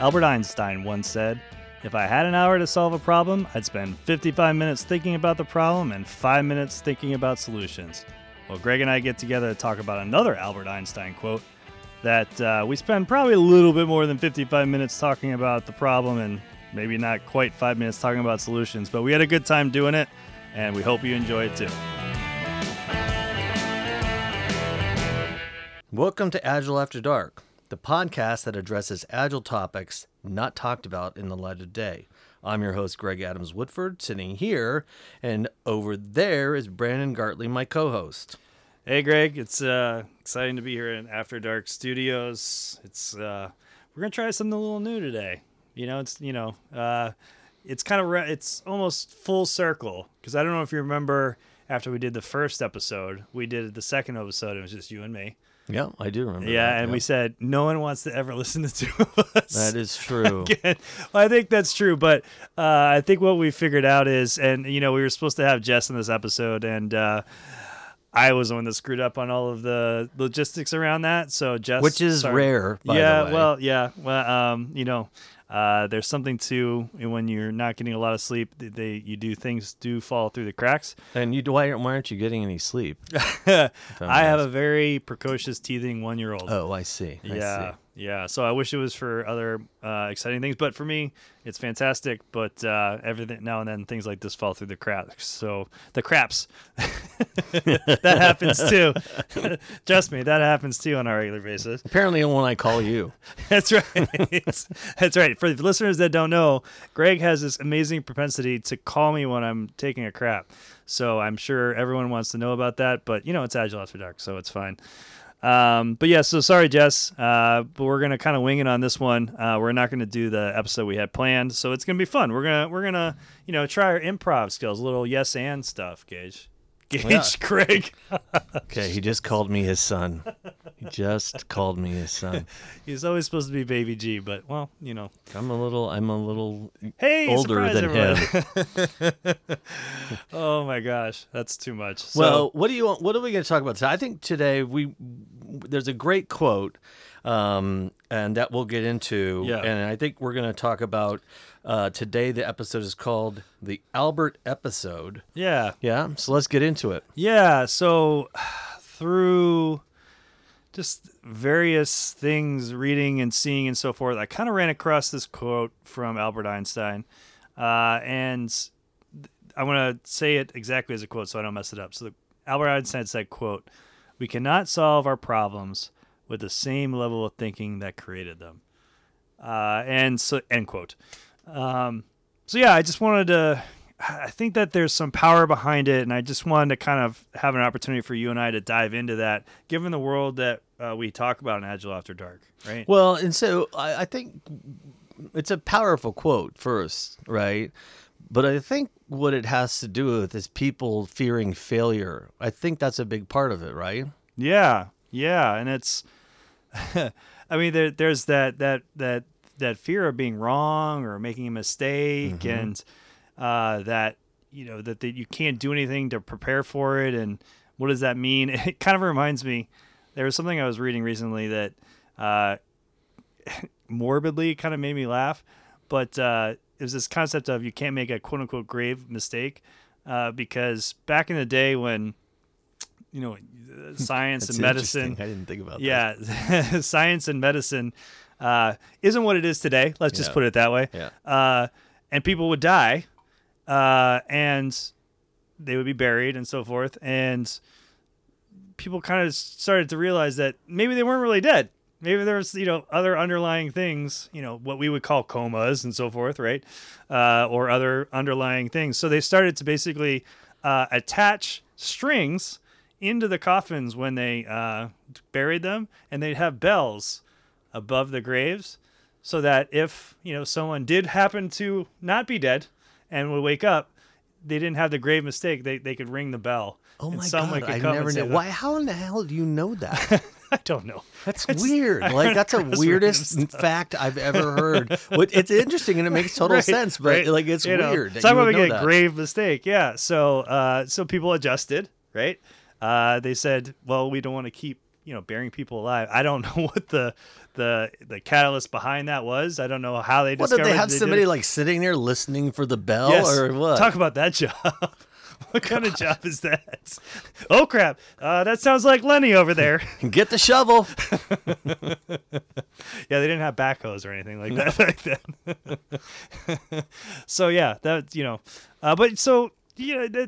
Albert Einstein once said, "If I had an hour to solve a problem, I'd spend 55 minutes thinking about the problem and 5 minutes thinking about solutions." Well, Greg and I get together to talk about another Albert Einstein quote that we spend probably a little bit more than 55 minutes talking about the problem and maybe not quite 5 minutes talking about solutions, but we had a good time doing it, and we hope you enjoy it too. Welcome to Agile After Dark, the podcast that addresses agile topics not talked about in the light of day. I'm your host, Greg Adams Woodford, sitting here, and over there is Brandon Gartley, my co-host. Hey, Greg. It's exciting to be here in After Dark Studios. We're gonna try something a little new today. It's almost full circle, because I don't know if you remember after we did the first episode, we did the second episode. It was just you and me. Yeah, I do remember. Yeah, that. And yeah. We said no one wants to ever listen to two of us. That is true. Again, well, I think that's true, but I think what we figured out is, and we were supposed to have Jess in this episode, and I was the one that screwed up on all of the logistics around that. So Jess, which is rare, by the way. There's something to when you're not getting a lot of sleep. Things do fall through the cracks. And why aren't you getting any sleep? I have a very precocious, teething 1-year-old. Oh, I see. Yeah. So I wish it was for other exciting things, but for me, it's fantastic. But everything now and then, things like this fall through the cracks. So the craps that happens too. Trust me, that happens too on a regular basis. Apparently, when I call you, that's right. That's right. For the listeners that don't know, Greg has this amazing propensity to call me when I'm taking a crap. So I'm sure everyone wants to know about that. But it's Agile After Dark, so it's fine. So sorry, Jess, but we're going to kind of wing it on this one. We're not going to do the episode we had planned, so it's going to be fun. We're going to, try our improv skills, a little yes and stuff, Gage, yeah. Craig. Okay. He just called me his son. He's always supposed to be baby G, but I'm a little hey, older than him. Oh my gosh. That's too much. So, well, what are we going to talk about today? I think today there's a great quote, and that we'll get into. Yeah. And I think we're going to talk about, today the episode is called the Albert episode. Yeah. Yeah. So let's get into it. Yeah. So through just various things, reading and seeing and so forth, I kind of ran across this quote from Albert Einstein. And I want to say it exactly as a quote so I don't mess it up. So Albert Einstein said, quote, "We cannot solve our problems with the same level of thinking that created them." And so, end quote. I just wanted to, I think that there's some power behind it, and I just wanted to kind of have an opportunity for you and I to dive into that, given the world that we talk about in Agile After Dark, right? Well, and so I think it's a powerful quote first, right? But I think what it has to do with is people fearing failure. I think that's a big part of it, right? Yeah. And it's, there's that fear of being wrong or making a mistake, mm-hmm. and that you can't do anything to prepare for it. And what does that mean? It kind of reminds me, there was something I was reading recently that morbidly kind of made me laugh, but it was this concept of you can't make a quote unquote grave mistake, because back in the day when science and medicine, I didn't think about that. Yeah, science and medicine isn't what it is today. Let's just put it that way. Yeah. And people would die, and they would be buried and so forth. And people kind of started to realize that maybe they weren't really dead. Maybe there was, other underlying things, what we would call comas and so forth, right? Or other underlying things. So they started to basically attach strings into the coffins when they buried them, and they'd have bells above the graves, so that if someone did happen to not be dead and would wake up, they didn't have the grave mistake. They could ring the bell. Oh my god! I never knew. Why? How in the hell do you know that? I don't know. That's weird. That's the weirdest fact I've ever heard. It's interesting and it makes total sense, but it's weird. It's probably a grave mistake. Yeah. So people adjusted, right? They said, well, we don't want to keep you know, burying people alive. I don't know what the catalyst behind that was. I don't know how they discovered it. Did they have somebody like sitting there listening for the bell or what? Talk about that job. What kind of job is that? Oh, crap. That sounds like Lenny over there. Get the shovel. Yeah, they didn't have backhoes or anything like that back then. So, yeah, that, you know. But so, you know,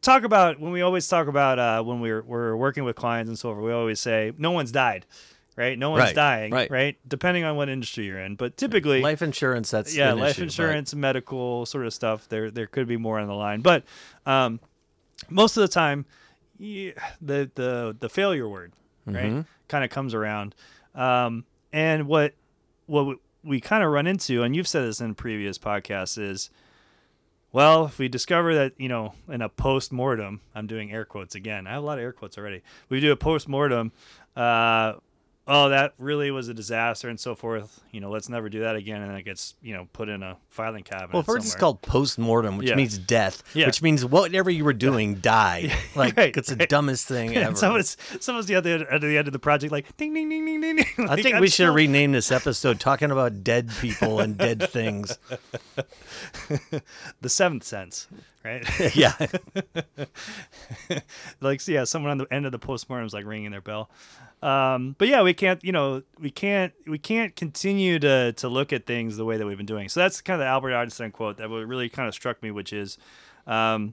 talk about when we always talk about when we're working with clients and so forth, we always say no one's died. Right? No one's dying, right? Depending on what industry you're in. But typically... Life insurance, that's an life issue, insurance, medical sort of stuff. There could be more on the line. But most of the time, the failure word, right, kind of comes around. And what we kind of run into, and you've said this in previous podcasts, is, well, if we discover that, you know, in a post-mortem, I'm doing air quotes again. I have a lot of air quotes already. We do a post-mortem... oh, that really was a disaster and so forth. You know, let's never do that again. And it gets, you know, put in a filing cabinet. Well, first it's called post-mortem, which means death, which means whatever you were doing died. Like, it's the dumbest thing ever. Someone's at the end of the project, like, ding, ding, ding, ding, ding, ding. Like, I think we should rename this episode talking about dead people and dead things. The Seventh Sense. Right? Yeah. Like, yeah, someone on the end of the postmortem is like ringing their bell. But yeah, we can't, you know, we can't continue to look at things the way that we've been doing. So that's kind of the Albert Einstein quote that really kind of struck me, which is that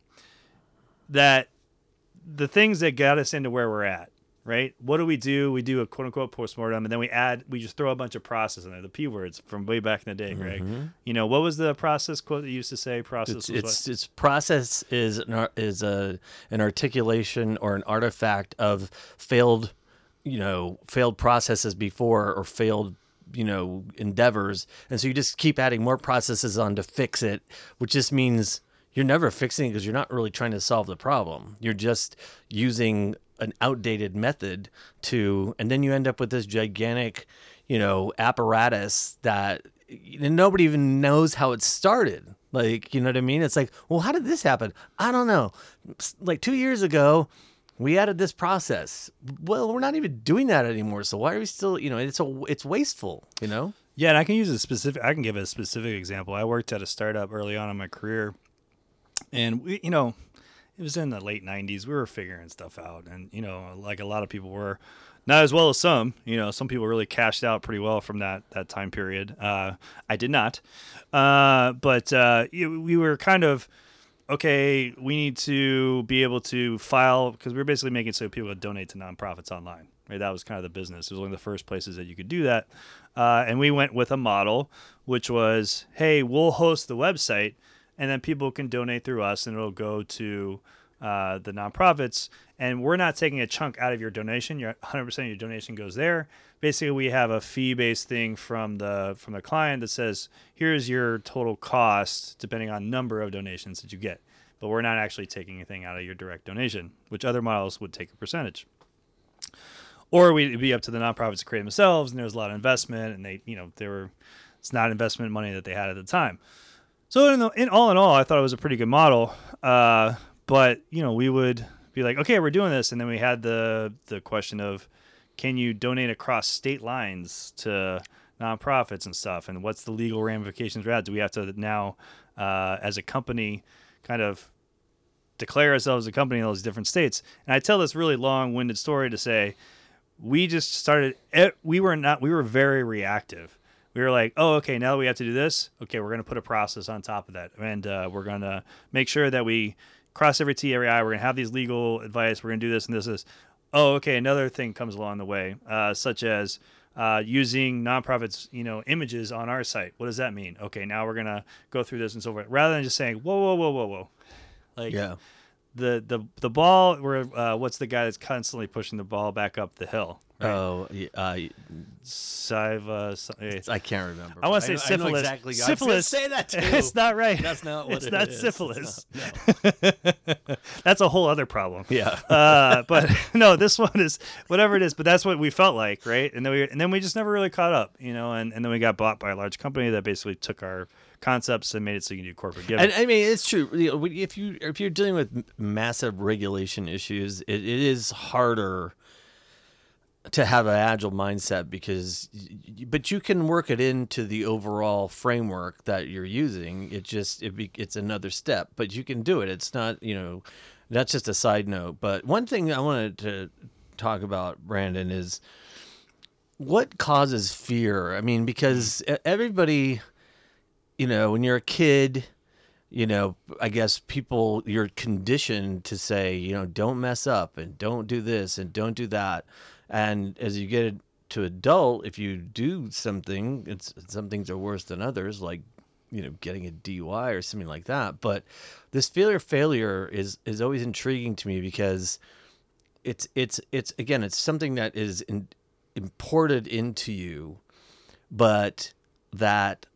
the things that got us into where we're at, right? What do? We do a quote unquote postmortem, and then we just throw a bunch of process in there, the P words from way back in the day, Greg. Mm-hmm. You know, what was the process quote that you used to say? It's process is an articulation or an artifact of failed processes before, or failed, you know, endeavors. And so you just keep adding more processes on to fix it, which just means you're never fixing it because you're not really trying to solve the problem. You're just using an outdated method and then you end up with this gigantic, you know, apparatus that nobody even knows how it started. Like, you know what I mean? It's like, well, how did this happen? I don't know. Like 2 years ago, we added this process. Well, we're not even doing that anymore. So why are we still, you know, it's wasteful, you know? Yeah. And I can give a specific example. I worked at a startup early on in my career, and we, you know, it was in the late 90s. We were figuring stuff out. And, you know, like a lot of people were, not as well as some, you know, some people really cashed out pretty well from that time period. I did not. But we were kind of, okay, we need to be able to file, because we were basically making so people would donate to nonprofits online. Right? That was kind of the business. It was one of the first places that you could do that. And we went with a model, which was, hey, we'll host the website, and then people can donate through us, and it'll go to the nonprofits. And we're not taking a chunk out of your donation. 100% of your donation goes there. Basically, we have a fee-based thing from the client that says, here's your total cost, depending on number of donations that you get. But we're not actually taking anything out of your direct donation, which other models would take a percentage. Or it'd be up to the nonprofits to create themselves, and there was a lot of investment, and they, you know, it's not investment money that they had at the time. So in all, I thought it was a pretty good model. But, you know, we would be like, okay, we're doing this. And then we had the question of, can you donate across state lines to nonprofits and stuff? And what's the legal ramifications for that? Do we have to now, as a company, kind of declare ourselves a company in those different states? And I tell this really long-winded story to say, we were very reactive. We were like, oh, okay, now that we have to do this, okay, we're going to put a process on top of that. And we're going to make sure that we cross every T, every I. We're going to have these legal advice. We're going to do this and this. Oh, okay, another thing comes along the way, such as using nonprofits, you know, images on our site. What does that mean? Okay, now we're going to go through this and so forth. Rather than just saying, whoa. Like, yeah. The ball, what's the guy that's constantly pushing the ball back up the hill? Right. Oh, I can't remember. I want to say syphilis. I know exactly. Syphilis. Say that too. It's not right. That's not what it is. It's not syphilis. No. That's a whole other problem. Yeah. But no, this one is whatever it is. But that's what we felt like, right? And then we just never really caught up, you know. And then we got bought by a large company that basically took our concepts and made it so you can do corporate giving. And I mean, it's true. If you're dealing with massive regulation issues, it is harder to have an agile mindset, because, but you can work it into the overall framework that you're using. It just, it's another step, but you can do it. It's not, you know, that's just a side note. But one thing I wanted to talk about, Brandon, is what causes fear? I mean, because everybody, you know, when you're a kid, you know, I guess people, you're conditioned to say, you know, don't mess up and don't do this and don't do that. And as you get to adult, if you do something, it's, some things are worse than others, like, you know, getting a DUI or something like that. But this fear of failure is always intriguing to me, because it's again, it's something that is imported into you, but that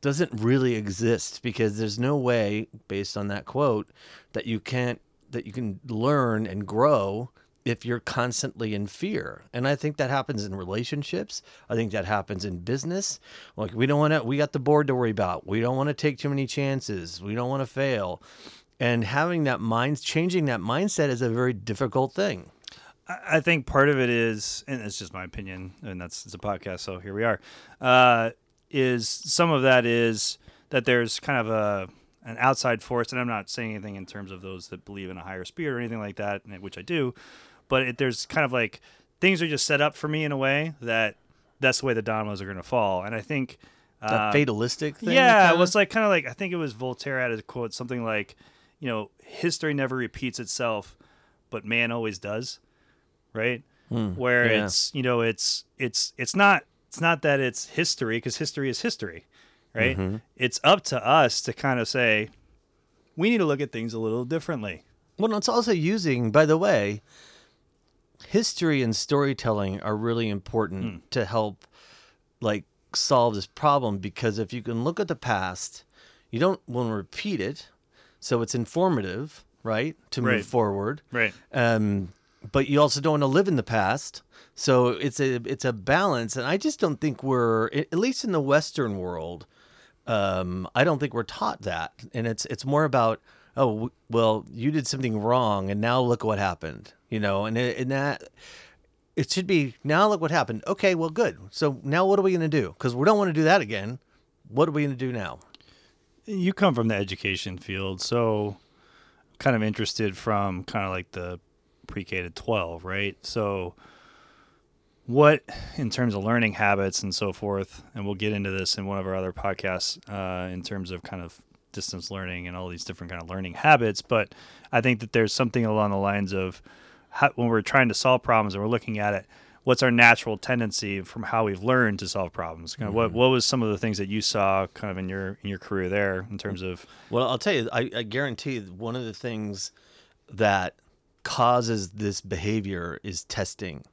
doesn't really exist, because there's no way, based on that quote, that you can't, that you can learn and grow if you're constantly in fear. And I think that happens in relationships. I think that happens in business. Like, we don't want to, we got the board to worry about. We don't want to take too many chances. We don't want to fail. And having that mind, changing that mindset is a very difficult thing. I think part of it is, and it's just my opinion, and that's, it's a podcast, so here we are, is some of that is that there's kind of an outside force, and I'm not saying anything in terms of those that believe in a higher spirit or anything like that, which I do, but there's kind of like things are just set up for me in a way that that's the way the dominoes are going to fall. And I think that fatalistic thing. Yeah, kinda? It was like kind of like, I think it was Voltaire had a quote, something like, you know, history never repeats itself, but man always does, right? Where it's, you know, it's not that it's history, because history is history, right? Mm-hmm. It's up to us to kind of say, we need to look at things a little differently. Well, it's also using, by the way, history and storytelling are really important to help, like, solve this problem, because if you can look at the past, you don't want to repeat it, so it's informative, right, to move forward. Right. But you also don't want to live in the past. So it's a balance. And I just don't think we're, at least in the Western world, I don't think we're taught that. And it's more about, oh, well, you did something wrong and now look what happened, you know, and that it should be, now look what happened. Okay, well, good. So now what are we going to do? Because we don't want to do that again. What are we going to do now? You come from the education field, so kind of interested from kind of like the pre-K to 12, right? So what, in terms of learning habits and so forth, and we'll get into this in one of our other podcasts in terms of kind of distance learning and all these different kind of learning habits, but I think that there's something along the lines of how, when we're trying to solve problems and we're looking at it, what's our natural tendency from how we've learned to solve problems? Kind of what was some of the things that you saw kind of in your career there in terms of... Well, I'll tell you, I guarantee one of the things that causes this behavior is testing.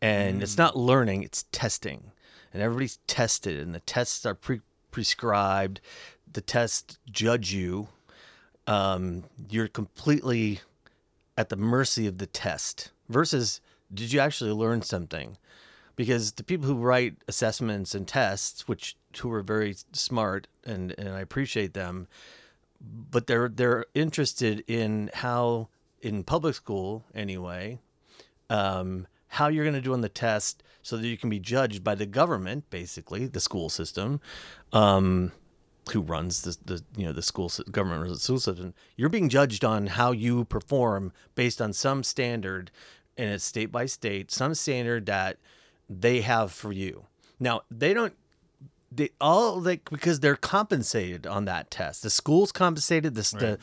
And it's not learning, it's testing. And everybody's tested, and the tests are prescribed. The tests judge you. You're completely at the mercy of the test versus, did you actually learn something? Because the people who write assessments and tests, who are very smart, and I appreciate them, but they're interested in how, in public school anyway, how you're going to do on the test so that you can be judged by the government, basically the school system, who runs the school, government runs the school system. You're being judged on how you perform based on some standard, and it's state by state, some standard that they have for you. Now because they're compensated on that test. The school's compensated, the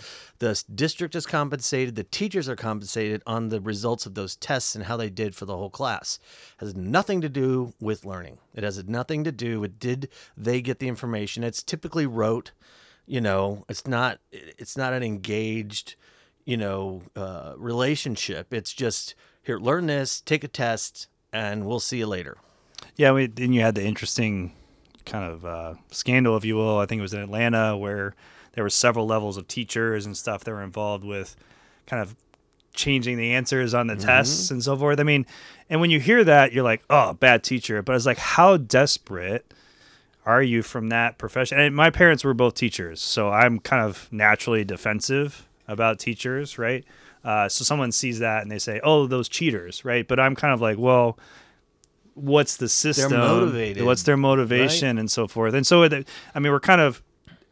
district is compensated, the teachers are compensated on the results of those tests and how they did for the whole class. It has nothing to do with learning. It has nothing to do with, did they get the information? It's typically rote, you know, it's not an engaged, you know, relationship. It's just, here, learn this, take a test, and we'll see you later. Yeah, and you had the interesting kind of scandal, if you will. I think it was in Atlanta, where there were several levels of teachers and stuff that were involved with kind of changing the answers on the tests and so forth. I mean, and when you hear that, you're like, oh, bad teacher. But it's like, how desperate are you from that profession? And my parents were both teachers, so I'm kind of naturally defensive about teachers, right? So someone sees that and they say, oh, those cheaters, right? But I'm kind of like, well, what's the system? They're motivated. What's their motivation, right? And so forth. And so, I mean, we're kind of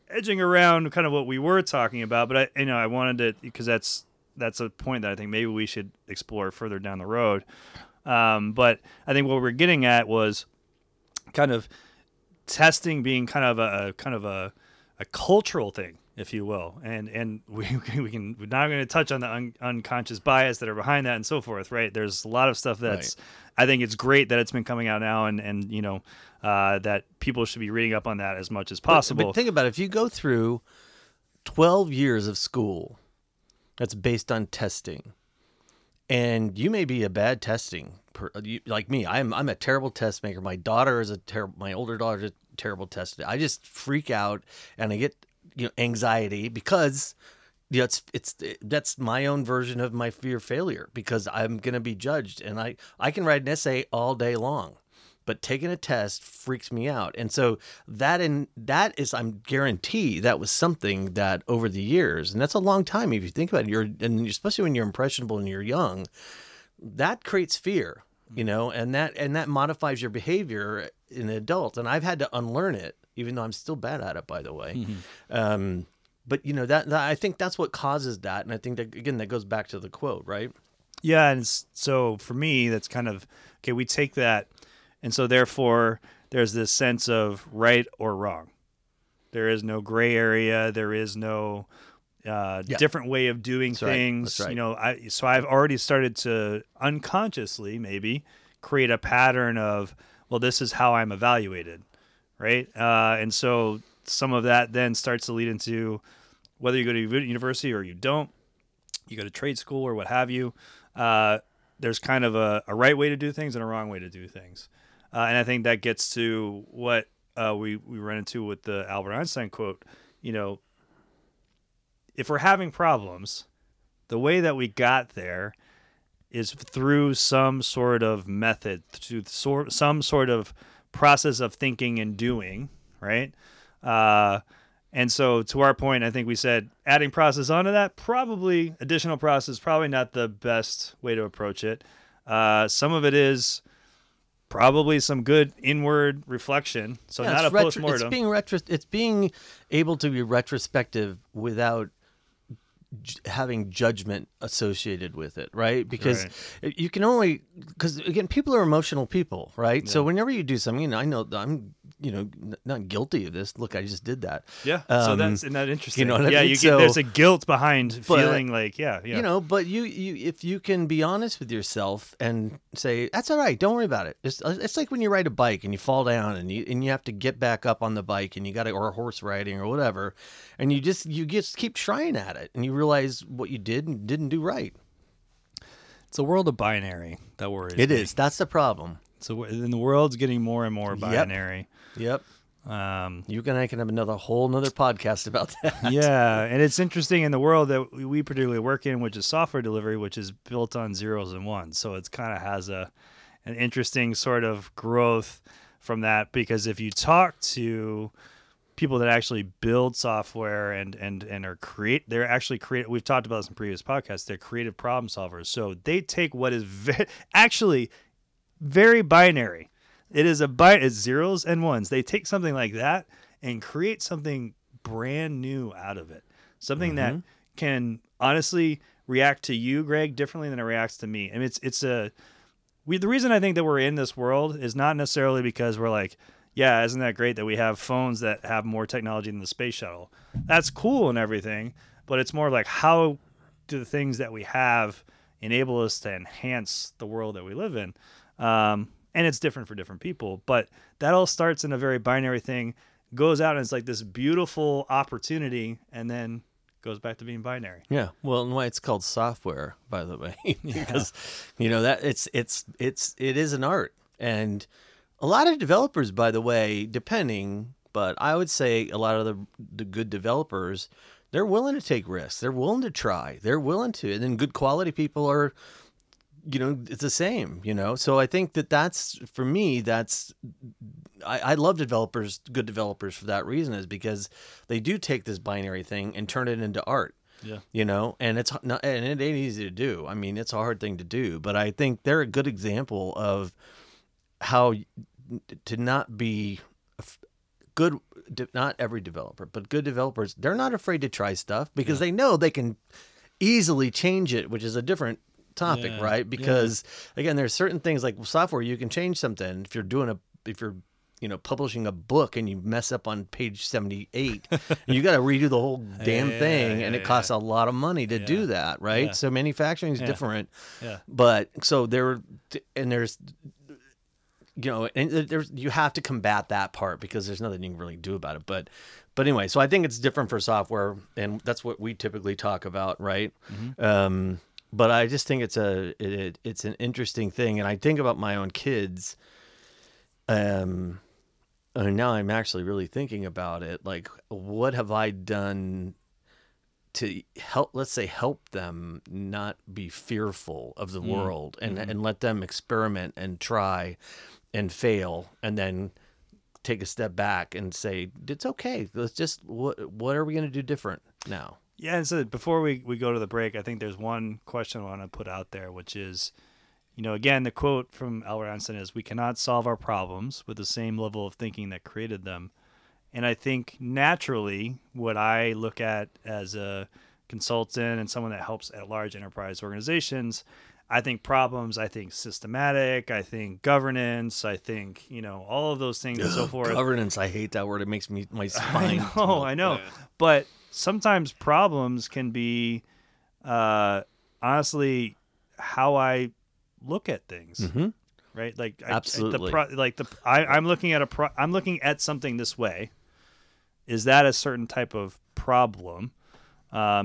edging around kind of what we were talking about, but I wanted to, because that's a point that I think maybe we should explore further down the road. But I think what we're getting at was kind of testing being kind of a cultural thing, if you will, and we're not going to touch on the unconscious bias that are behind that and so forth, right? There's a lot of stuff that's, right. I think it's great that it's been coming out now, and you know, that people should be reading up on that as much as possible. But think about it. If you go through 12 years of school that's based on testing, and you may be a bad testing like me. I'm a terrible test maker. My daughter is my older daughter is a terrible tester. I just freak out and I get anxiety because that's my own version of my fear of failure, because I'm going to be judged, and I can write an essay all day long, but taking a test freaks me out. And so I'm guarantee that was something that over the years, and that's a long time if you think about it, especially when you're impressionable and you're young, that creates fear, and that modifies your behavior in an adult. And I've had to unlearn it, even though I'm still bad at it, by the way. Mm-hmm. But that I think that's what causes that. And I think that, again, that goes back to the quote, right? Yeah. And so for me, that's kind of, okay, we take that. And so therefore there's this sense of right or wrong. There is no gray area. There is no different way of doing that's things. Right. Right. So I've already started to unconsciously maybe create a pattern of, well, this is how I'm evaluated. Right. And so some of that then starts to lead into whether you go to university or you don't, you go to trade school or what have you. There's kind of a right way to do things and a wrong way to do things. And I think that gets to what we run into with the Albert Einstein quote. If we're having problems, the way that we got there is through some sort of method, through some sort of process of thinking and doing, right? And so to our point, I think we said adding process onto that, probably additional process, probably not the best way to approach it. Some of it is probably some good inward reflection. So yeah, not a postmortem. It's being able to be retrospective without having judgment associated with it, right? Because you can only, because again, people are emotional people, right? Yeah. So whenever you do something, I know I'm, not guilty of this. Look, I just did that. Yeah. So that's isn't that interesting. I mean? There's a guilt behind feeling like, yeah. But you, if you can be honest with yourself and say, that's all right, don't worry about it. It's like when you ride a bike and you fall down and you have to get back up on the bike and you got to, or horse riding or whatever. And you just keep trying at it and you realize what you did and didn't do right. It's a world of binary that worries me. It is. That's the problem. So then the world's getting more and more binary. Yep. You and I can have another whole nother podcast about that. Yeah. And it's interesting in the world that we particularly work in, which is software delivery, which is built on zeros and ones. So it's kind of has an interesting sort of growth from that, because if you talk to people that actually build software and we've talked about this in previous podcasts, they're creative problem solvers. So they take what is very binary. It is it's zeros and ones. They take something like that and create something brand new out of it. Something that can honestly react to you, Greg, differently than it reacts to me. I mean, the reason I think that we're in this world is not necessarily because we're like, yeah, isn't that great that we have phones that have more technology than the space shuttle? That's cool and everything, but it's more like, how do the things that we have enable us to enhance the world that we live in? And it's different for different people, but that all starts in a very binary thing, goes out and it's like this beautiful opportunity, and then goes back to being binary. Yeah. Well, and why it's called software, by the way, because that it is an art, and a lot of developers, by the way, depending, but I would say a lot of the good developers, they're willing to take risks. They're willing to try. They're willing to, and then good quality people are, it's the same, So I think that's, for me, I love developers, good developers for that reason, is because they do take this binary thing and turn it into art. Yeah. You know, and it's not, and it ain't easy to do. I mean, it's a hard thing to do, but I think they're a good example of how to not be good, not every developer, but good developers, they're not afraid to try stuff because they know they can easily change it, which is a different topic, right? Because again, there's certain things like software, you can change something. If you're doing a, if you're, you know, publishing a book and you mess up on page 78, you got to redo the whole damn thing. And it costs a lot of money to do that. Right. Yeah. So manufacturing is different, but so there, and there's, you know, and there's, you have to combat that part because there's nothing you can really do about it. But anyway, so I think it's different for software, and that's what we typically talk about. Right. Mm-hmm. But I just think it's a, it's an interesting thing. And I think about my own kids, and now I'm actually really thinking about it. Like, what have I done to help, let's say, help them not be fearful of the world and, and let them experiment and try and fail and then take a step back and say, it's okay. Let's just, what are we going to do different now? Yeah. And so before we go to the break, I think there's one question I want to put out there, which is, you know, again, the quote from Albert Einstein is, we cannot solve our problems with the same level of thinking that created them. And I think naturally what I look at as a consultant and someone that helps at large enterprise organizations, I think problems, I think systematic, I think governance, I think, you know, all of those things and so forth. Governance, I hate that word. It makes me, my spine. I know. But sometimes problems can be, honestly, how I look at things, right? Like, absolutely. I'm looking at something this way. Is that a certain type of problem?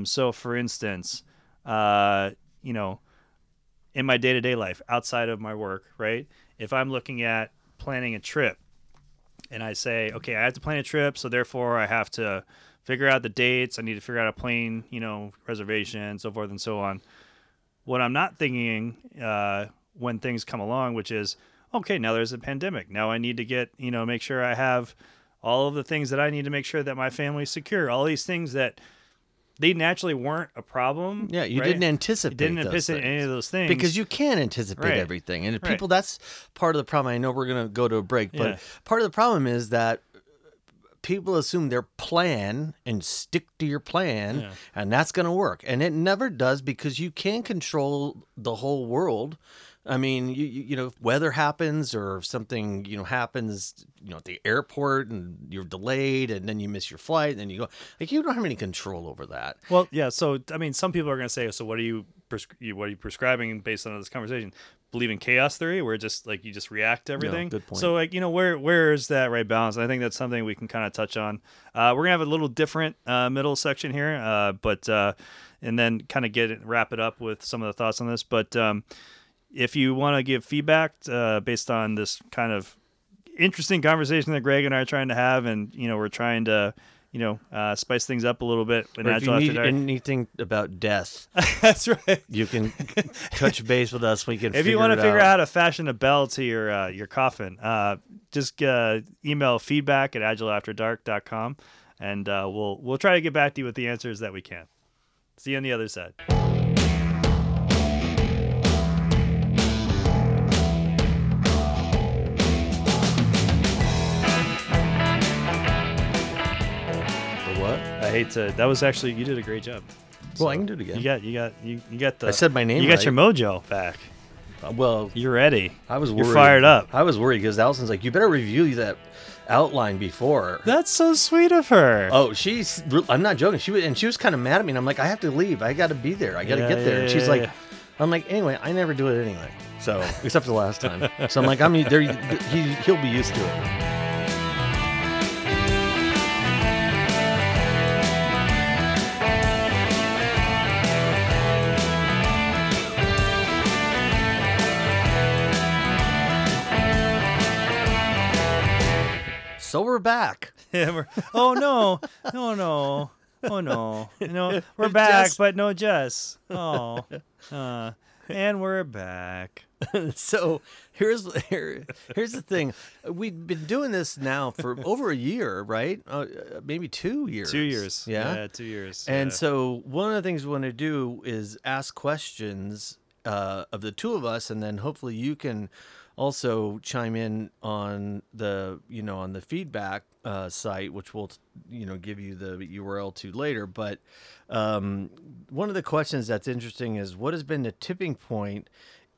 So for instance, you know, in my day-to-day life outside of my work, right? If I'm looking at planning a trip and I say, okay, I have to plan a trip. So therefore I have to figure out the dates. I need to figure out a plane, you know, reservation, so forth and so on. What I'm not thinking when things come along, which is, okay, now there's a pandemic. Now I need to get, you know, make sure I have all of the things that I need to make sure that my family's secure. All these things that they naturally weren't a problem. Yeah, you didn't anticipate. You didn't anticipate any of those things because you can't anticipate everything. And people, that's part of the problem. I know we're gonna go to a break, but part of the problem is that people assume their plan and stick to your plan and that's going to work. And it never does because you can't control the whole world. I mean, you know, if weather happens or something, you know, happens, you know, at the airport and you're delayed and then you miss your flight and then you go, like, you don't have any control over that. Well, yeah. So, I mean, some people are going to say, so what are you prescribing based on this conversation? Believe in chaos theory where just like you just react to everything. No, good point. So like, you know, where is that right balance? And I think that's something we can kind of touch on. We're gonna have a little different middle section here, but and then kind of wrap it up with some of the thoughts on this. But if you want to give feedback based on this kind of interesting conversation that Greg and I are trying to have, and you know, we're trying to, you know, spice things up a little bit. Or if you need anything about death, that's right. You can touch base with us. We can. If you want to figure out how to fashion a bell to your coffin, just email feedback at agileafterdark.com, and we'll try to get back to you with the answers that we can. See you on the other side. I hate to. That was actually, you did a great job. So well, I can do it again. You got the. I said my name. You got your mojo back. Well, you're ready. I was worried. You're fired up. I was worried because Allison's like, you better review that outline before. That's so sweet of her. Oh, she's. I'm not joking. She was kind of mad at me, and I'm like, I have to leave. I got to be there. I got to get there. And she's like, I'm like, anyway, I never do it anyway. So except for the last time. So I'm like, he'll be used to it. So we're back. We're back, Jess. But no Jess. And we're back. So here's the thing. We've been doing this now for over a year, right? Maybe 2 years. 2 years. Yeah, 2 years. And so one of the things we want to do is ask questions of the two of us, and then hopefully you can also chime in on the, you know, on the feedback site, which we'll, you know, give you the URL to later. But one of the questions that's interesting is, what has been the tipping point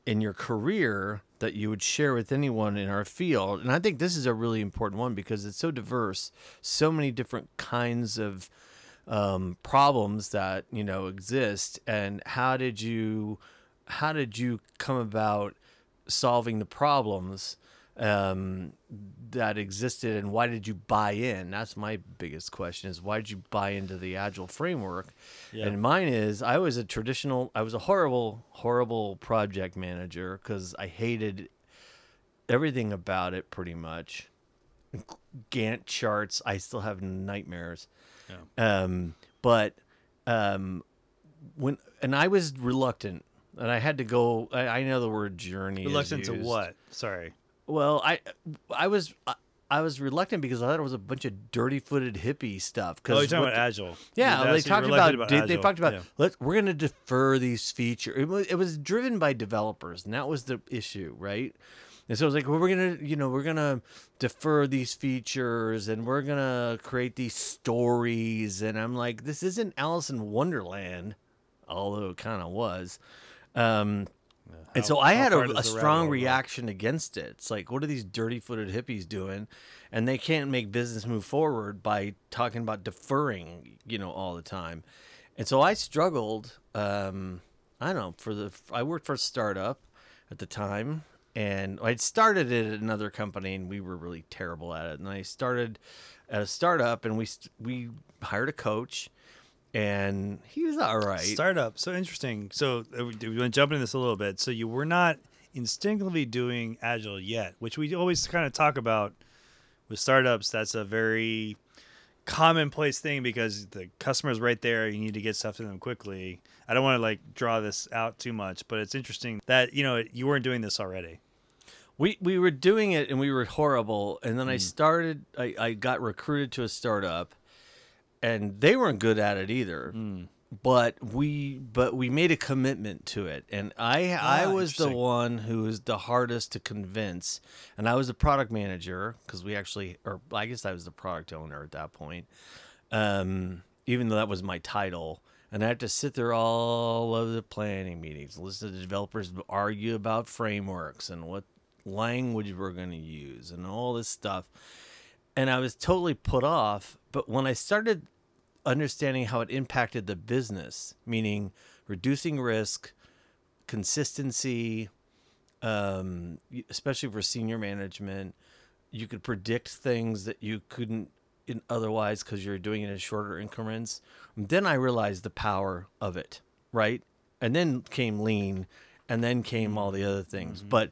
in your career that you would share with anyone in our field? And I think this is a really important one because it's so diverse, so many different kinds of problems that, you know, exist. And how did you come about solving the problems that existed, and why did you buy in? That's my biggest question, is why did you buy into the Agile framework? Yeah. And mine is, I was a horrible project manager because I hated everything about it, pretty much. Gantt charts, I still have nightmares. Yeah. But I was reluctant, and I had to go. I know the word journey. Reluctant is used. To what? Sorry. Well, I was reluctant because I thought it was a bunch of dirty-footed hippie stuff. Oh, you're talking about Agile. Yeah, they talked about. Yeah. We're going to defer these features. It was driven by developers, and that was the issue, right? And so it was like, well, we're gonna defer these features, and we're gonna create these stories. And I'm like, this isn't Alice in Wonderland, although it kind of was. And so I had a strong reaction against it. It's like, what are these dirty-footed hippies doing? And they can't make business move forward by talking about deferring, you know, all the time. And so I struggled. I worked for a startup at the time, and I'd started it at another company, and we were really terrible at it. And I started at a startup, and we hired a coach. And he was all right. Startup. So interesting. So we're going to jump into this a little bit. So you were not instinctively doing Agile yet, which we always kind of talk about with startups. That's a very commonplace thing because the customer's right there. You need to get stuff to them quickly. I don't want to like draw this out too much, but it's interesting that, you know, you weren't doing this already. We were doing it, and we were horrible. And then I got recruited to a startup. And they weren't good at it either, but we made a commitment to it. And I was the one who was the hardest to convince. And I was the product manager because I guess I was the product owner at that point, even though that was my title. And I had to sit there all over the planning meetings, listen to developers argue about frameworks and what language we're going to use and all this stuff. And I was totally put off. But when I started understanding how it impacted the business, meaning reducing risk, consistency, especially for senior management, you could predict things that you couldn't otherwise because you're doing it in shorter increments. And then I realized the power of it, right? And then came lean, and then came all the other things. Mm-hmm. But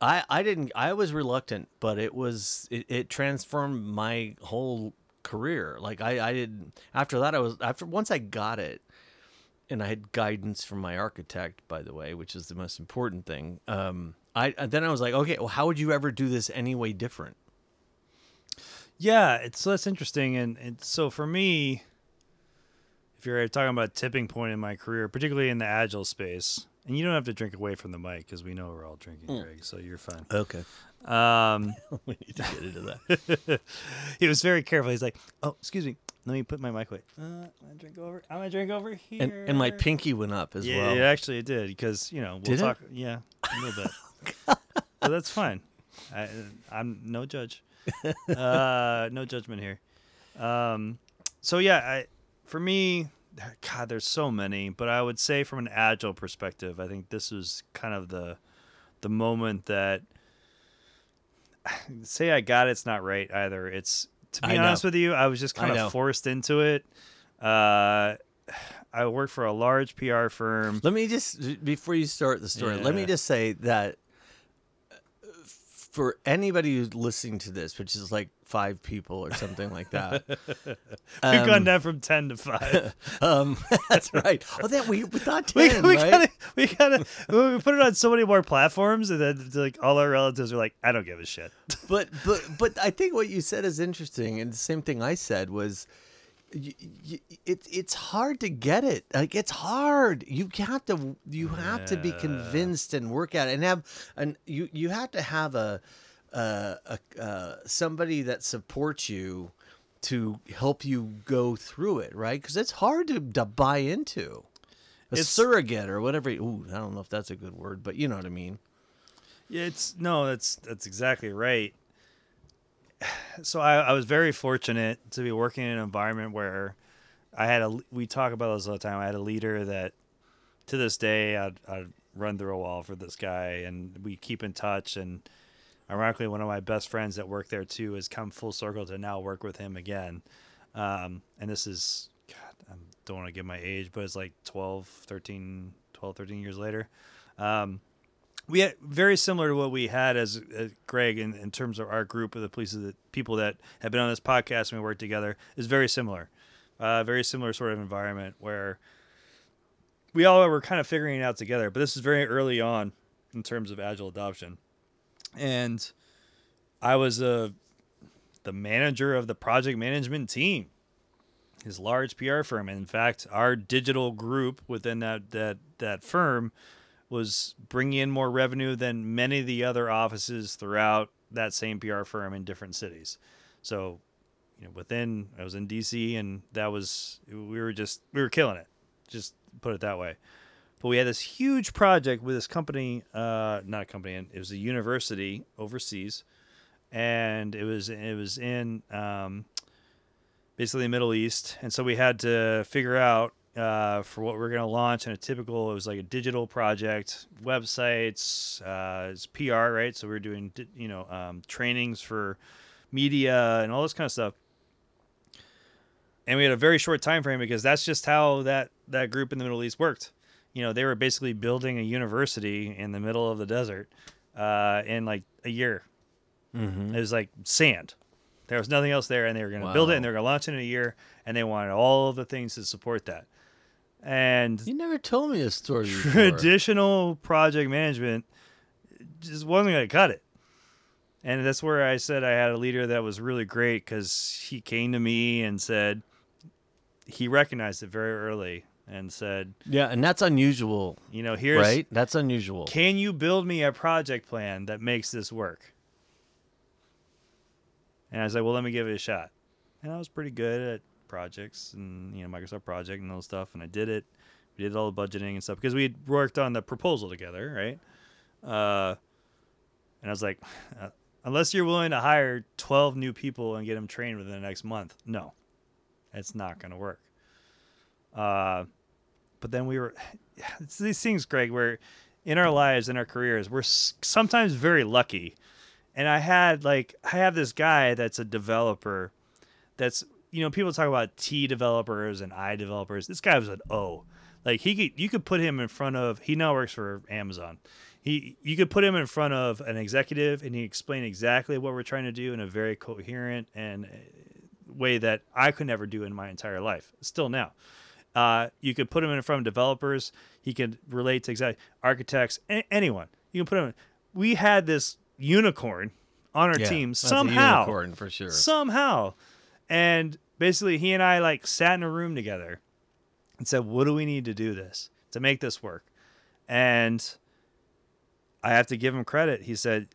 I was reluctant, but it transformed my whole career. Like once I got it, and I had guidance from my architect, by the way, which is the most important thing. I was like, okay, well, how would you ever do this any way different? Yeah, it's less interesting. And so for me, if you're talking about a tipping point in my career, particularly in the Agile space, and you don't have to drink away from the mic because we know we're all drinking, Greg, so you're fine. Okay. We need to get into that. He was very careful. He's like, oh, excuse me. Let me put my mic away. I'm going to drink over here. And my pinky went up as well. Yeah, actually it did because, you know, we'll did talk. It? Yeah, a little bit. But that's fine. I'm no judge. No judgment here. For me... God, there's so many, but I would say from an Agile perspective, I think this was kind of the moment that say I got it's not right either. It's to be honest with you, I was just kind of forced into it. I worked for a large PR firm. Let me just before you start the story, let me just say that for anybody who's listening to this, which is like 5 people or something like that. We've gone down from 10 to 5. That's right. Oh, that we thought 10, right? We put it on so many more platforms, and then like all our relatives are like, I don't give a shit. But I think what you said is interesting, and the same thing I said was, it's hard to get it. Like, it's hard. You have to be convinced and work at it, and you have to have a somebody that supports you to help you go through it, right? Because it's hard to buy into. It's surrogate or whatever. Ooh, I don't know if that's a good word, but you know what I mean. Yeah, that's exactly right. So I was very fortunate to be working in an environment where we talk about this all the time. I had a leader that to this day, I'd run through a wall for this guy, and we keep in touch. And ironically, one of my best friends that worked there too has come full circle to now work with him again. And this is, God, I don't want to give my age, but it's like 12, 13 years later. We had very similar to what we had as Greg in terms of our group of the people that have been on this podcast and we worked together is very similar sort of environment where we all were kind of figuring it out together. But this is very early on in terms of agile adoption, and I was the manager of the project management team, his large PR firm. And in fact, our digital group within that firm was bringing in more revenue than many of the other offices throughout that same PR firm in different cities. So, I was in DC, and we were killing it, just put it that way. But we had this huge project with this company, it was a university overseas, and it was in basically the Middle East. And so we had to figure out, for what we're going to launch in it was like a digital project, websites, it's PR, right? So we're doing, trainings for media and all this kind of stuff. And we had a very short time frame because that's just how that group in the Middle East worked. They were basically building a university in the middle of the desert, in like a year. Mm-hmm. It was like sand. There was nothing else there, and they were going to build it, and they were going to launch it in a year, and they wanted all the things to support that. And you never told me this story before. Traditional project management just wasn't going to cut it. And that's where I said I had a leader that was really great, because he came to me and said he recognized it very early and said, yeah, and that's unusual. Right? That's unusual. Can you build me a project plan that makes this work? And I was like, well, let me give it a shot. And I was pretty good at projects and, Microsoft Project and all stuff. And I did it. We did all the budgeting and stuff because we had worked on the proposal together, right? And I was like, unless you're willing to hire 12 new people and get them trained within the next month, no, it's not going to work. But then it's these things, Greg, where in our lives, in our careers, we're sometimes very lucky. And I have this guy that's a developer that's, people talk about T developers and I developers. This guy was an O. Like, you could put him in front of, he now works for Amazon. You could put him in front of an executive, and he explained exactly what we're trying to do in a very coherent and way that I could never do in my entire life. Still now. You could put him in front of developers. He could relate to architects, anyone. You can put him in. We had this unicorn on our team somehow. Unicorn for sure. Somehow. And basically he and I like sat in a room together and said, what do we need to do this to make this work? And I have to give him credit. He said,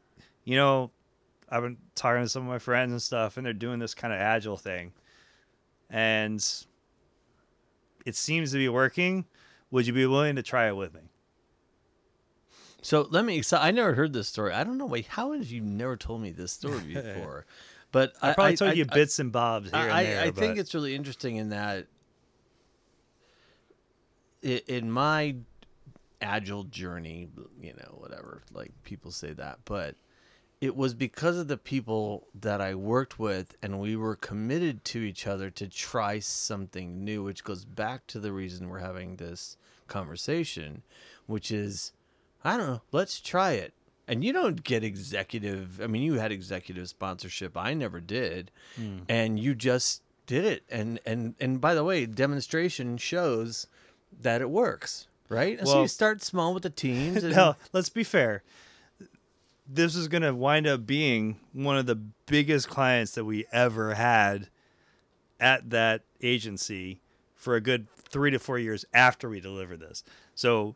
I've been talking to some of my friends and stuff, and they're doing this kind of agile thing, and it seems to be working. Would you be willing to try it with me? So I never heard this story. I don't know. Wait, how have you never told me this story before? But I probably told you bits and bobs here and there. I think it's really interesting in that in my agile journey, whatever, like people say that, but it was because of the people that I worked with, and we were committed to each other to try something new, which goes back to the reason we're having this conversation, which is, I don't know. Let's try it. And you don't get executive. I mean, you had executive sponsorship. I never did. Mm. And you just did it. And by the way, demonstration shows that it works, right? And well, so you start small with the teams. And... No, let's be fair. This is going to wind up being one of the biggest clients that we ever had at that agency for a good 3 to 4 years after we delivered this. So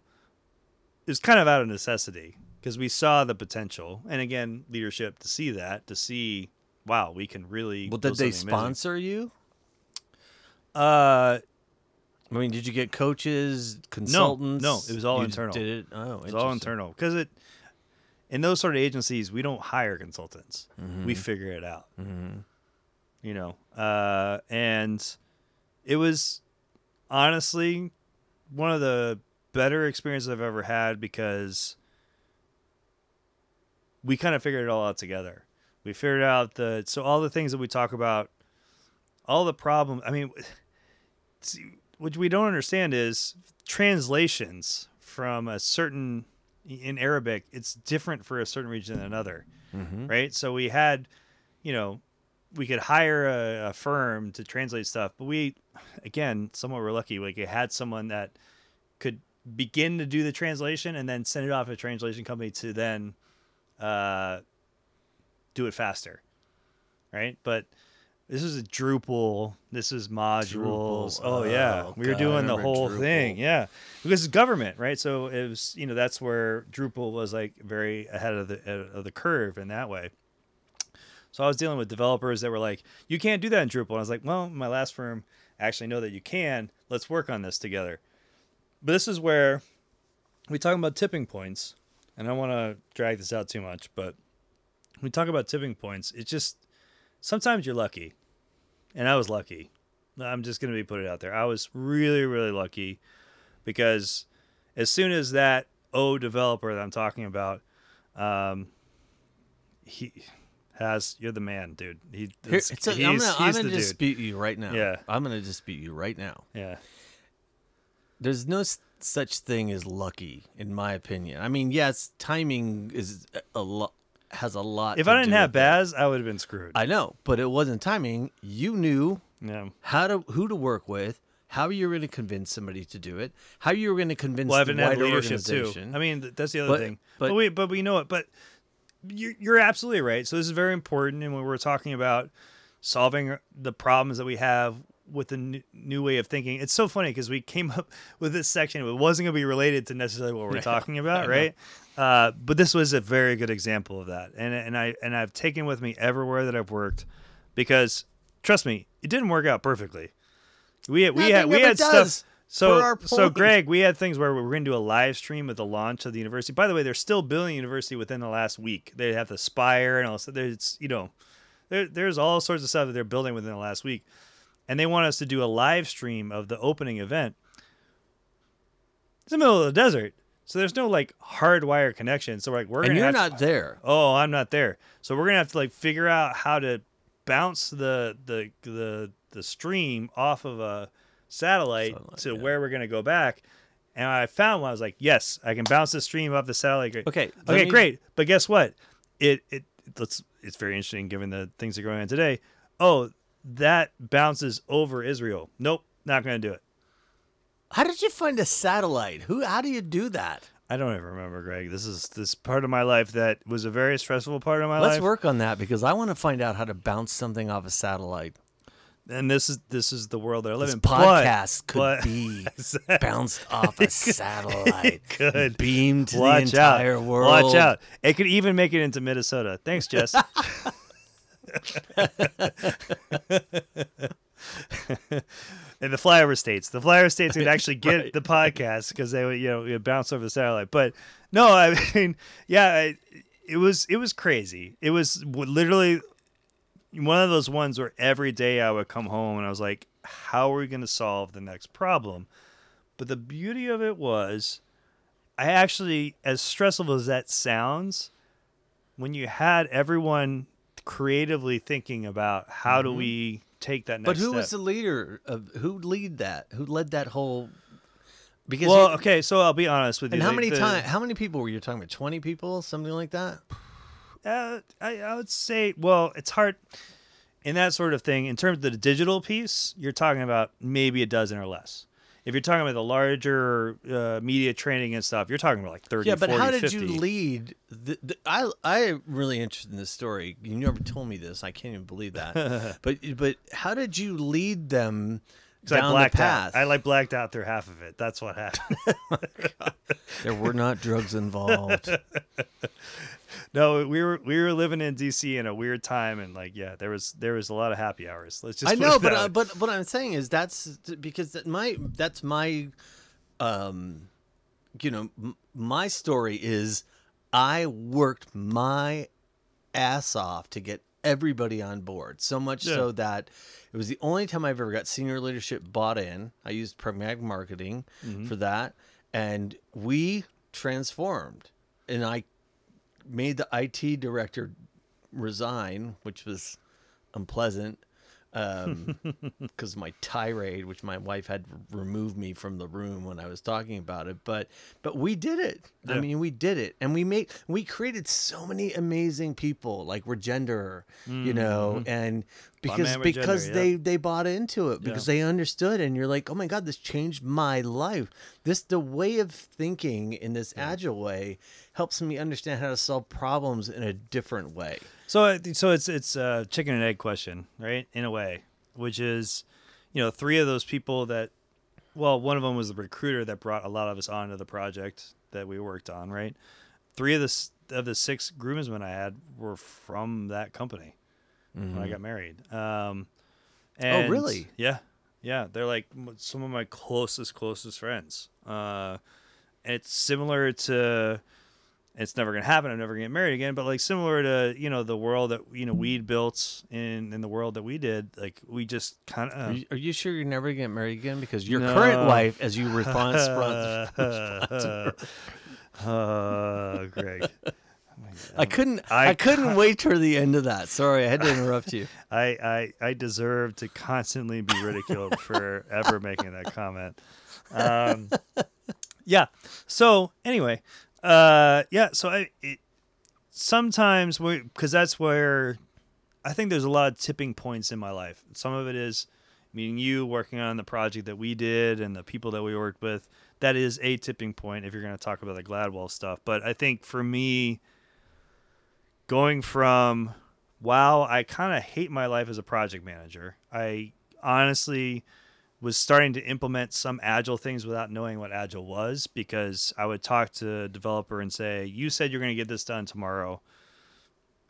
it's kind of out of necessity. Because we saw the potential, and again, leadership to see that, to see, wow, we can really. Well, did they sponsor amazing. You? I mean, did you get coaches, consultants? No, it was all internal. Did it? Oh, it was all internal because in those sort of agencies, we don't hire consultants; mm-hmm. we figure it out. Mm-hmm. You know, and it was honestly one of the better experiences I've ever had because. We kind of figured it all out together. We figured out so all the things that we talk about, all the problems. I mean, what we don't understand is translations from a certain, in Arabic, it's different for a certain region than another, mm-hmm. right? So we had, we could hire a firm to translate stuff, but we, again, somewhat were lucky. Like, it had someone that could begin to do the translation and then send it off to a translation company to then, do it faster, right? But this is a Drupal. This is modules. Drupal. Oh yeah, we were doing the whole Drupal. Thing. Yeah, because it's government, right? So it was, that's where Drupal was like very ahead of the curve in that way. So I was dealing with developers that were like, "You can't do that in Drupal." And I was like, "Well, my last firm actually know that you can. Let's work on this together." But this is where we talk about tipping points. And I don't want to drag this out too much, but when we talk about tipping points, it's just sometimes you're lucky. And I was lucky. I'm just going to put it out there. I was really, really lucky because as soon as that developer that I'm talking about, you're the man, dude. I'm going to dispute you right now. Yeah. Yeah. There's no such thing as lucky, in my opinion. I mean, yes, timing has a lot. If I didn't have Baz, I would have been screwed. I know, but it wasn't timing. You knew who to work with, how you were going to convince somebody to do it, how you were going to convince the wider organization. I mean, that's the other thing. But we know it. But you're absolutely right. So this is very important, and when we're talking about solving the problems that we have. With a new way of thinking. It's so funny because we came up with this section. It wasn't going to be related to necessarily what we're talking about, right? But this was a very good example of that. And I've taken with me everywhere that I've worked because, trust me, it didn't work out perfectly. We had stuff. So Greg, we had things where we were going to do a live stream at the launch of the university. By the way, they're still building university within the last week. They have the Spire and all. So there's, there's all sorts of stuff that they're building within the last week. And they want us to do a live stream of the opening event. It's in the middle of the desert. So there's no hardwire connection. So we're not there. Oh, I'm not there. So we're gonna have to figure out how to bounce the stream off of a satellite to where we're gonna go back. And I found one. I was like, yes, I can bounce the stream off the satellite. Okay, great. But guess what? It's very interesting given the things that are going on today. Oh. That bounces over Israel. Nope, not going to do it. How did you find a satellite? How do you do that? I don't even remember, Greg. This is part of my life that was a very stressful part of my life. Let's work on that because I want to find out how to bounce something off a satellite. And this is the world that I live in. This podcast could be bounced off a satellite. It could. Beamed to the entire world. Watch out. It could even make it into Minnesota. Thanks, Jess. And the flyover states could actually get the podcast because they would bounce over the satellite. But no, I mean, it was crazy. It was literally one of those ones where every day I would come home and I was like, how are we going to solve the next problem? But the beauty of it was, I actually, as stressful as that sounds, when you had everyone creatively thinking about how do we take that next step. But who was the leader? Who led that whole Because okay, so I'll be honest with you. And how many people were you talking about? 20 people, something like that? I would say, well, it's hard in that sort of thing. In terms of the digital piece, you're talking about maybe a dozen or less. If you're talking about the larger media training and stuff, you're talking about like 30, 40, 50. Yeah, but how did you lead? I'm really interested in this story. You never told me this. I can't even believe that. but how did you lead them down the path? I blacked out through half of it. That's what happened. Oh my God. There were not drugs involved. No, we were living in DC in a weird time, and there was a lot of happy hours. Let's just but what I'm saying is my story is I worked my ass off to get everybody on board, so much so that it was the only time I've ever got senior leadership bought in. I used pragmatic marketing for that, and we transformed, and I made the IT director resign, which was unpleasant because my tirade, which my wife had removed me from the room when I was talking about it. But we did it. Yeah. I mean, we did it, and we created so many amazing people like Regender, and because Regender, they bought into it because they understood, and you're like, oh my God, this changed my life. The way of thinking in this agile way helps me understand how to solve problems in a different way. So it's a chicken and egg question, right? In a way, which is, three of those people that, well, one of them was the recruiter that brought a lot of us onto the project that we worked on, right? Three of the six groomsmen I had were from that company when I got married. And oh, really? Yeah. Yeah. They're like some of my closest friends. And it's similar to... It's never going to happen. I'm never going to get married again. But like similar to, the world that, we'd built in the world that we did, like we just kind of. Are you sure you're never going to get married again? Because your current wife, as you respond. Greg. I couldn't wait till the end of that. Sorry, I had to interrupt you. I deserve to constantly be ridiculed for ever making that comment. Yeah. So anyway. Sometimes because that's where I think there's a lot of tipping points in my life. Some of it is meeting you, working on the project that we did and the people that we worked with. That is a tipping point if you're going to talk about the Gladwell stuff. But I think for me, going from, wow, I kind of hate my life as a project manager. I honestly... was starting to implement some agile things without knowing what agile was, because I would talk to a developer and say, you said you're going to get this done tomorrow.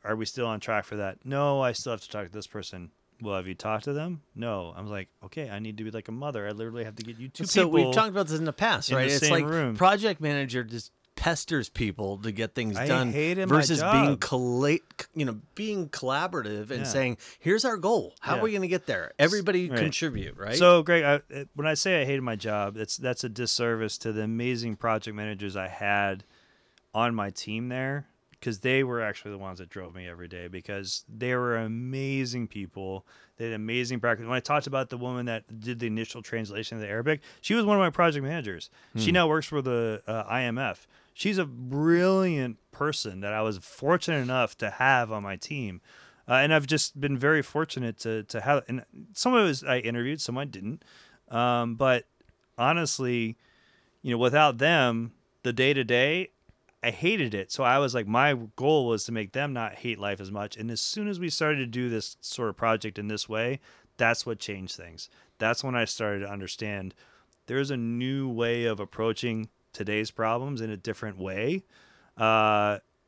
Are we still on track for that? No, I still have to talk to this person. Well, have you talked to them? No. I'm like, okay, I need to be like a mother. I literally have to get you two people. So we've talked about this in the past, right? It's like room. Project manager just pesters people to get things done versus being being collaborative and saying, here's our goal. How are we going to get there? Everybody contribute, right? So, Greg, when I say I hated my job, that's a disservice to the amazing project managers I had on my team there, because they were actually the ones that drove me every day, because they were amazing people. They had amazing practice. When I talked about the woman that did the initial translation of the Arabic, she was one of my project managers. She now works for the IMF. She's a brilliant person that I was fortunate enough to have on my team. And I've just been very fortunate to have. And some of it was I interviewed, some I didn't. But honestly, without them, the day-to-day, I hated it. So I was like, my goal was to make them not hate life as much. And as soon as we started to do this sort of project in this way, that's what changed things. That's when I started to understand there's a new way of approaching today's problems in a different way, and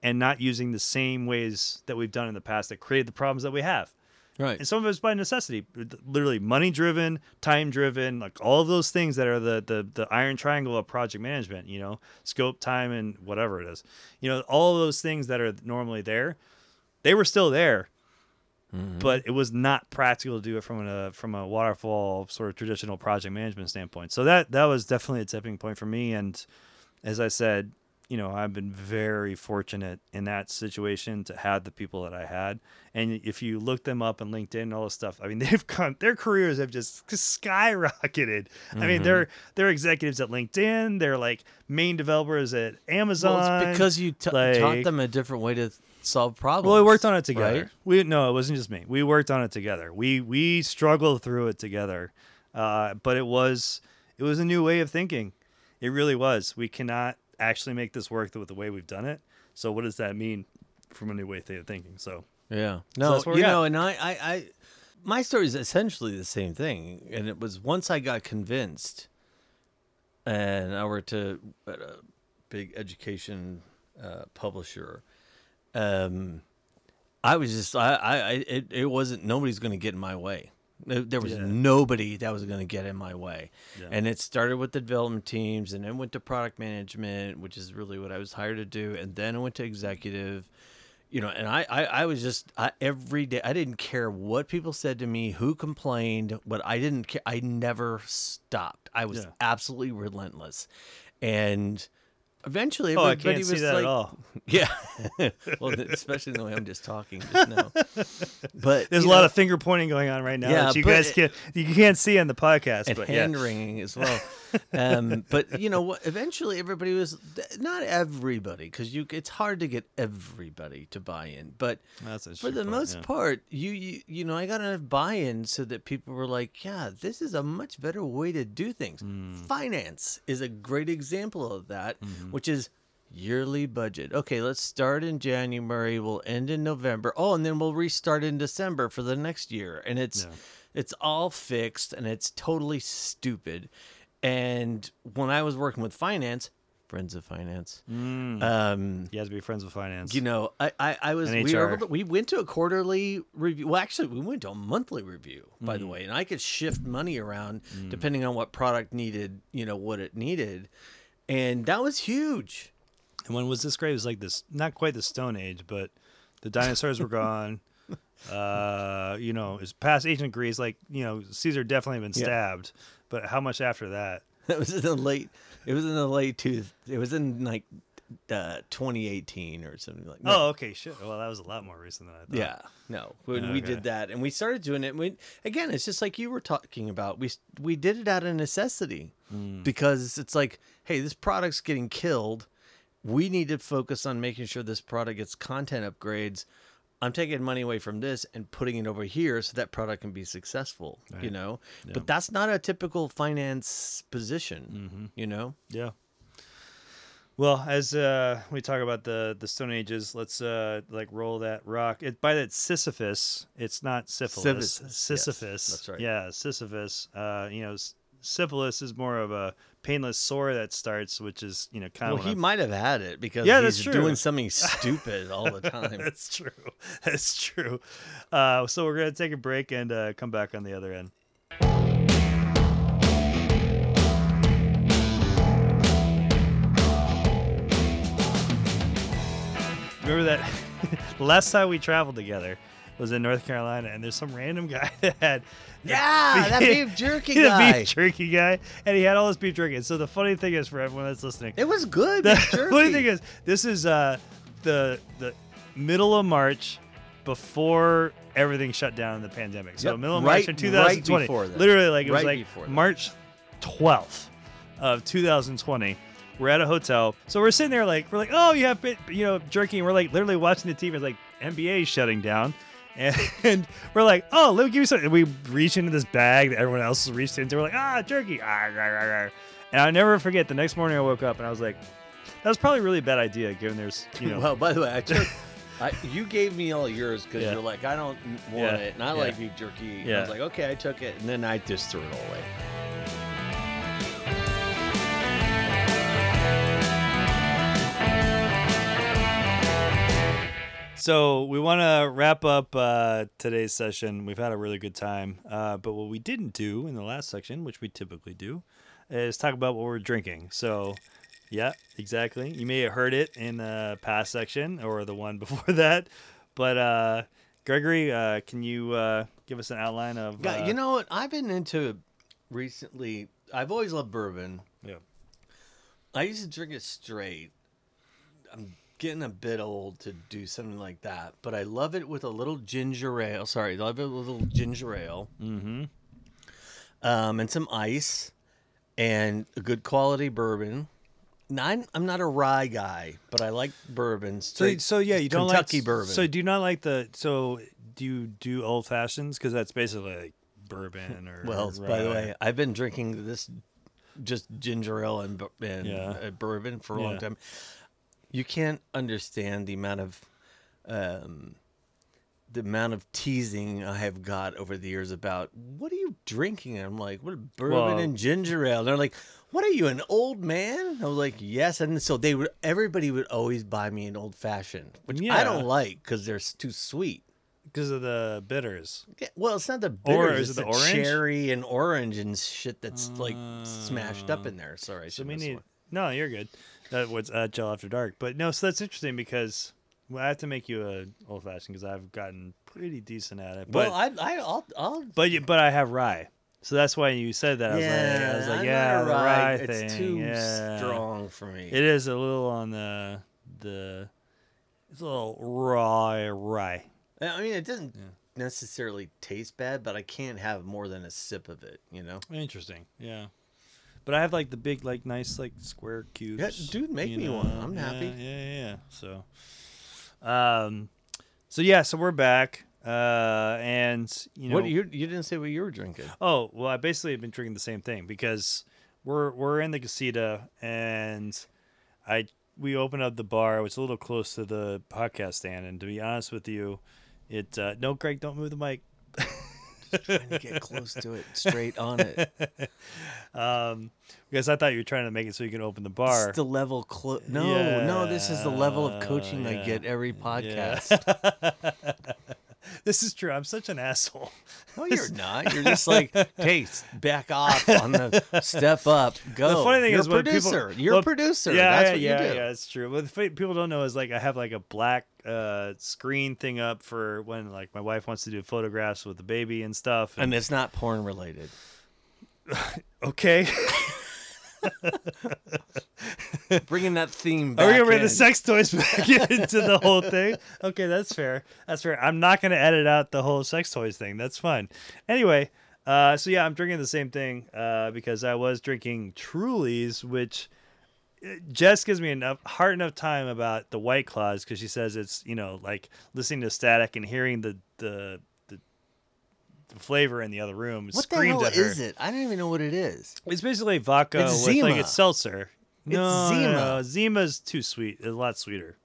not using the same ways that we've done in the past that created the problems that we have. Right. And some of it's by necessity, literally money driven, time driven, like all of those things that are the iron triangle of project management, scope, time, and whatever it is, all of those things that are normally there, they were still there, but it was not practical to do it from a waterfall sort of traditional project management standpoint. So that was definitely a tipping point for me. And as I said, you know, I've been very fortunate in that situation to have the people that I had. And if you look them up on LinkedIn and all this stuff, I mean, they've come, their careers have just skyrocketed. Mm-hmm. I mean, they're executives at LinkedIn. They're like main developers at Amazon. Well, it's because you taught them a different way to solve problems. Well, we worked on it together. Right? No, it wasn't just me. We worked on it together. We struggled through it together. But it was a new way of thinking. It really was. We cannot actually make this work with the way we've done it. So what does that mean from a new way of thinking? So yeah, no, so you know, and I my story is essentially the same thing. And it was once I got convinced, and I worked at a big education publisher. I was just it wasn't, nobody's going to get in my way. There was nobody that was going to get in my way. Yeah. And it started with the development teams, and then went to product management, which is really what I was hired to do. And then I went to executive, you know, and I was just every day. I didn't care what people said to me, who complained, but I didn't care. I never stopped. I was absolutely relentless. And eventually everybody was like, at all. Yeah. Well, especially the way I'm just talking just now. But there's a lot of finger pointing going on right now that you guys can't see on the podcast. And hand wringing as well. But you know, eventually everybody was, not everybody, because it's hard to get everybody to buy in. But for the most part, you know, I got enough buy-in so that people were like, yeah, this is a much better way to do things. Mm. Finance is a great example of that, which is yearly budget. Okay, let's start in January. We'll end in November. Oh, and then we'll restart in December for the next year. And it's all fixed, and it's totally stupid. And when I was working with finance, friends of finance, you have to be friends with finance. You know, I was, we went to a quarterly review. Well, actually we went to a monthly review, by the way, and I could shift money around depending on what product needed, you know, what it needed. And that was huge. And when was this great? It was like this, not quite the Stone Age, but the dinosaurs were gone. You know, it's past ancient Greece, like, you know, Caesar definitely been stabbed. But how much after that? It was in like 2018 or something like that. Oh, okay, shit. Well, that was a lot more recent than I thought. Yeah, no. We did that, and we started doing it. And again, it's just like you were talking about. We did it out of necessity because it's like, hey, this product's getting killed. We need to focus on making sure this product gets content upgrades. I'm taking money away from this and putting it over here so that product can be successful, right. You know? Yeah. But that's not a typical finance position, you know? Yeah. Well, as we talk about the Stone Ages, let's like roll that rock. By that Sisyphus, it's not syphilis. Sisyphus. Yes, that's right. Yeah, Sisyphus. You know, syphilis is more of a painless sore that starts, which is, you know, kind of. Well, he might have had it because he's doing something stupid all the time. That's true. That's true. So we're going to take a break and come back on the other end. Remember that last time we traveled together? Was in North Carolina, and there's some random guy that had that beef jerky guy. The beef jerky guy, and he had all this beef jerky. And so the funny thing is, for everyone that's listening, it was good. The beef jerky. Funny thing is, this is the middle of March before everything shut down in the pandemic. So middle of March of 2020, right, literally like it was like March 12th of 2020. We're at a hotel, so we're sitting there like we're like, oh, you have jerky, and we're like literally watching the TV. It's like NBA is shutting down. And we're like, oh, let me give you something. And we reach into this bag that everyone else has reached into. We're like, jerky. And I'll never forget, the next morning I woke up and I was like, that was probably a really bad idea given there's, you know. Well, by the way, you gave me all yours because you're like, I don't want it. And I like beef jerky. Yeah. I was like, okay, I took it. And then I just threw it all away. So we want to wrap up today's session. We've had a really good time. But what we didn't do in the last section, which we typically do, is talk about what we're drinking. So, yeah, exactly. You may have heard it in the past section or the one before that. But, Gregory, can you give us an outline of... Yeah, you know what? I've been into recently... I've always loved bourbon. Yeah. I used to drink it straight. I'm getting a bit old to do something like that, but I love it with a little ginger ale. Sorry, love it with a little ginger ale. Mm-hmm. And some ice and a good quality bourbon. Now, I'm not a rye guy, but I like bourbons. So yeah, you don't like Kentucky bourbon. So do you not like the? So do you do old fashions? Because that's basically like bourbon or. Well, rye. By the way, I've been drinking this just ginger ale and bourbon for a long time. You can't understand the amount of teasing I have got over the years about, what are you drinking? And I'm like, what, bourbon and ginger ale? And they're like, what are you, an old man? I was like, yes. And so everybody would always buy me an old fashioned, which I don't like because they're too sweet. Because of the bitters. Yeah, well, it's not the bitters. Or is it the orange? Cherry and orange and shit that's like smashed up in there. Sorry. So we need... One. No, you're good. That was Agile After Dark. But no, so that's interesting because... Well, I have to make you an old fashioned because I've gotten pretty decent at it. But, well, I'll. But I have rye, so that's why you said that. I was like, the rye thing. It's too strong for me. It is a little on the. It's a little rye. I mean, it doesn't necessarily taste bad, but I can't have more than a sip of it. You know. Interesting. Yeah. But I have like the big, like nice, like square cubes. Yeah, dude, make me one. I'm happy. Yeah. So. So we're back. And you know, what you didn't say what you were drinking. Oh, well, I basically have been drinking the same thing because we're in the casita and we opened up the bar. It was a little close to the podcast stand, and to be honest with you, it no, Greg, don't move the mic. Just trying to get close to it, straight on it. Because I thought you were trying to make it so you can open the bar. It's the level No, this is the level of coaching I get every podcast. Yeah. This is true. I'm such an asshole. No, you're not. You're just like, hey, back off on the step up. Go. The funny thing is, you're a producer. Yeah, that's what you do. Yeah, it's true. What people don't know is like I have like a black screen thing up for when like my wife wants to do photographs with the baby and stuff. And it's not porn related. Okay. Bringing that theme back. Are we gonna bring the sex toys back into the whole thing? Okay, that's fair. I'm not gonna edit out the whole sex toys thing. That's fine. Anyway, so yeah, I'm drinking the same thing because I was drinking Truly's, which Jess gives me enough time about the White Claws because she stays it's, you know, like listening to static and hearing the flavor in the other room. What the hell is it? I don't even know what it is. It's basically vodka with like it's seltzer. No, Zima. No. Zima's too sweet. It's a lot sweeter.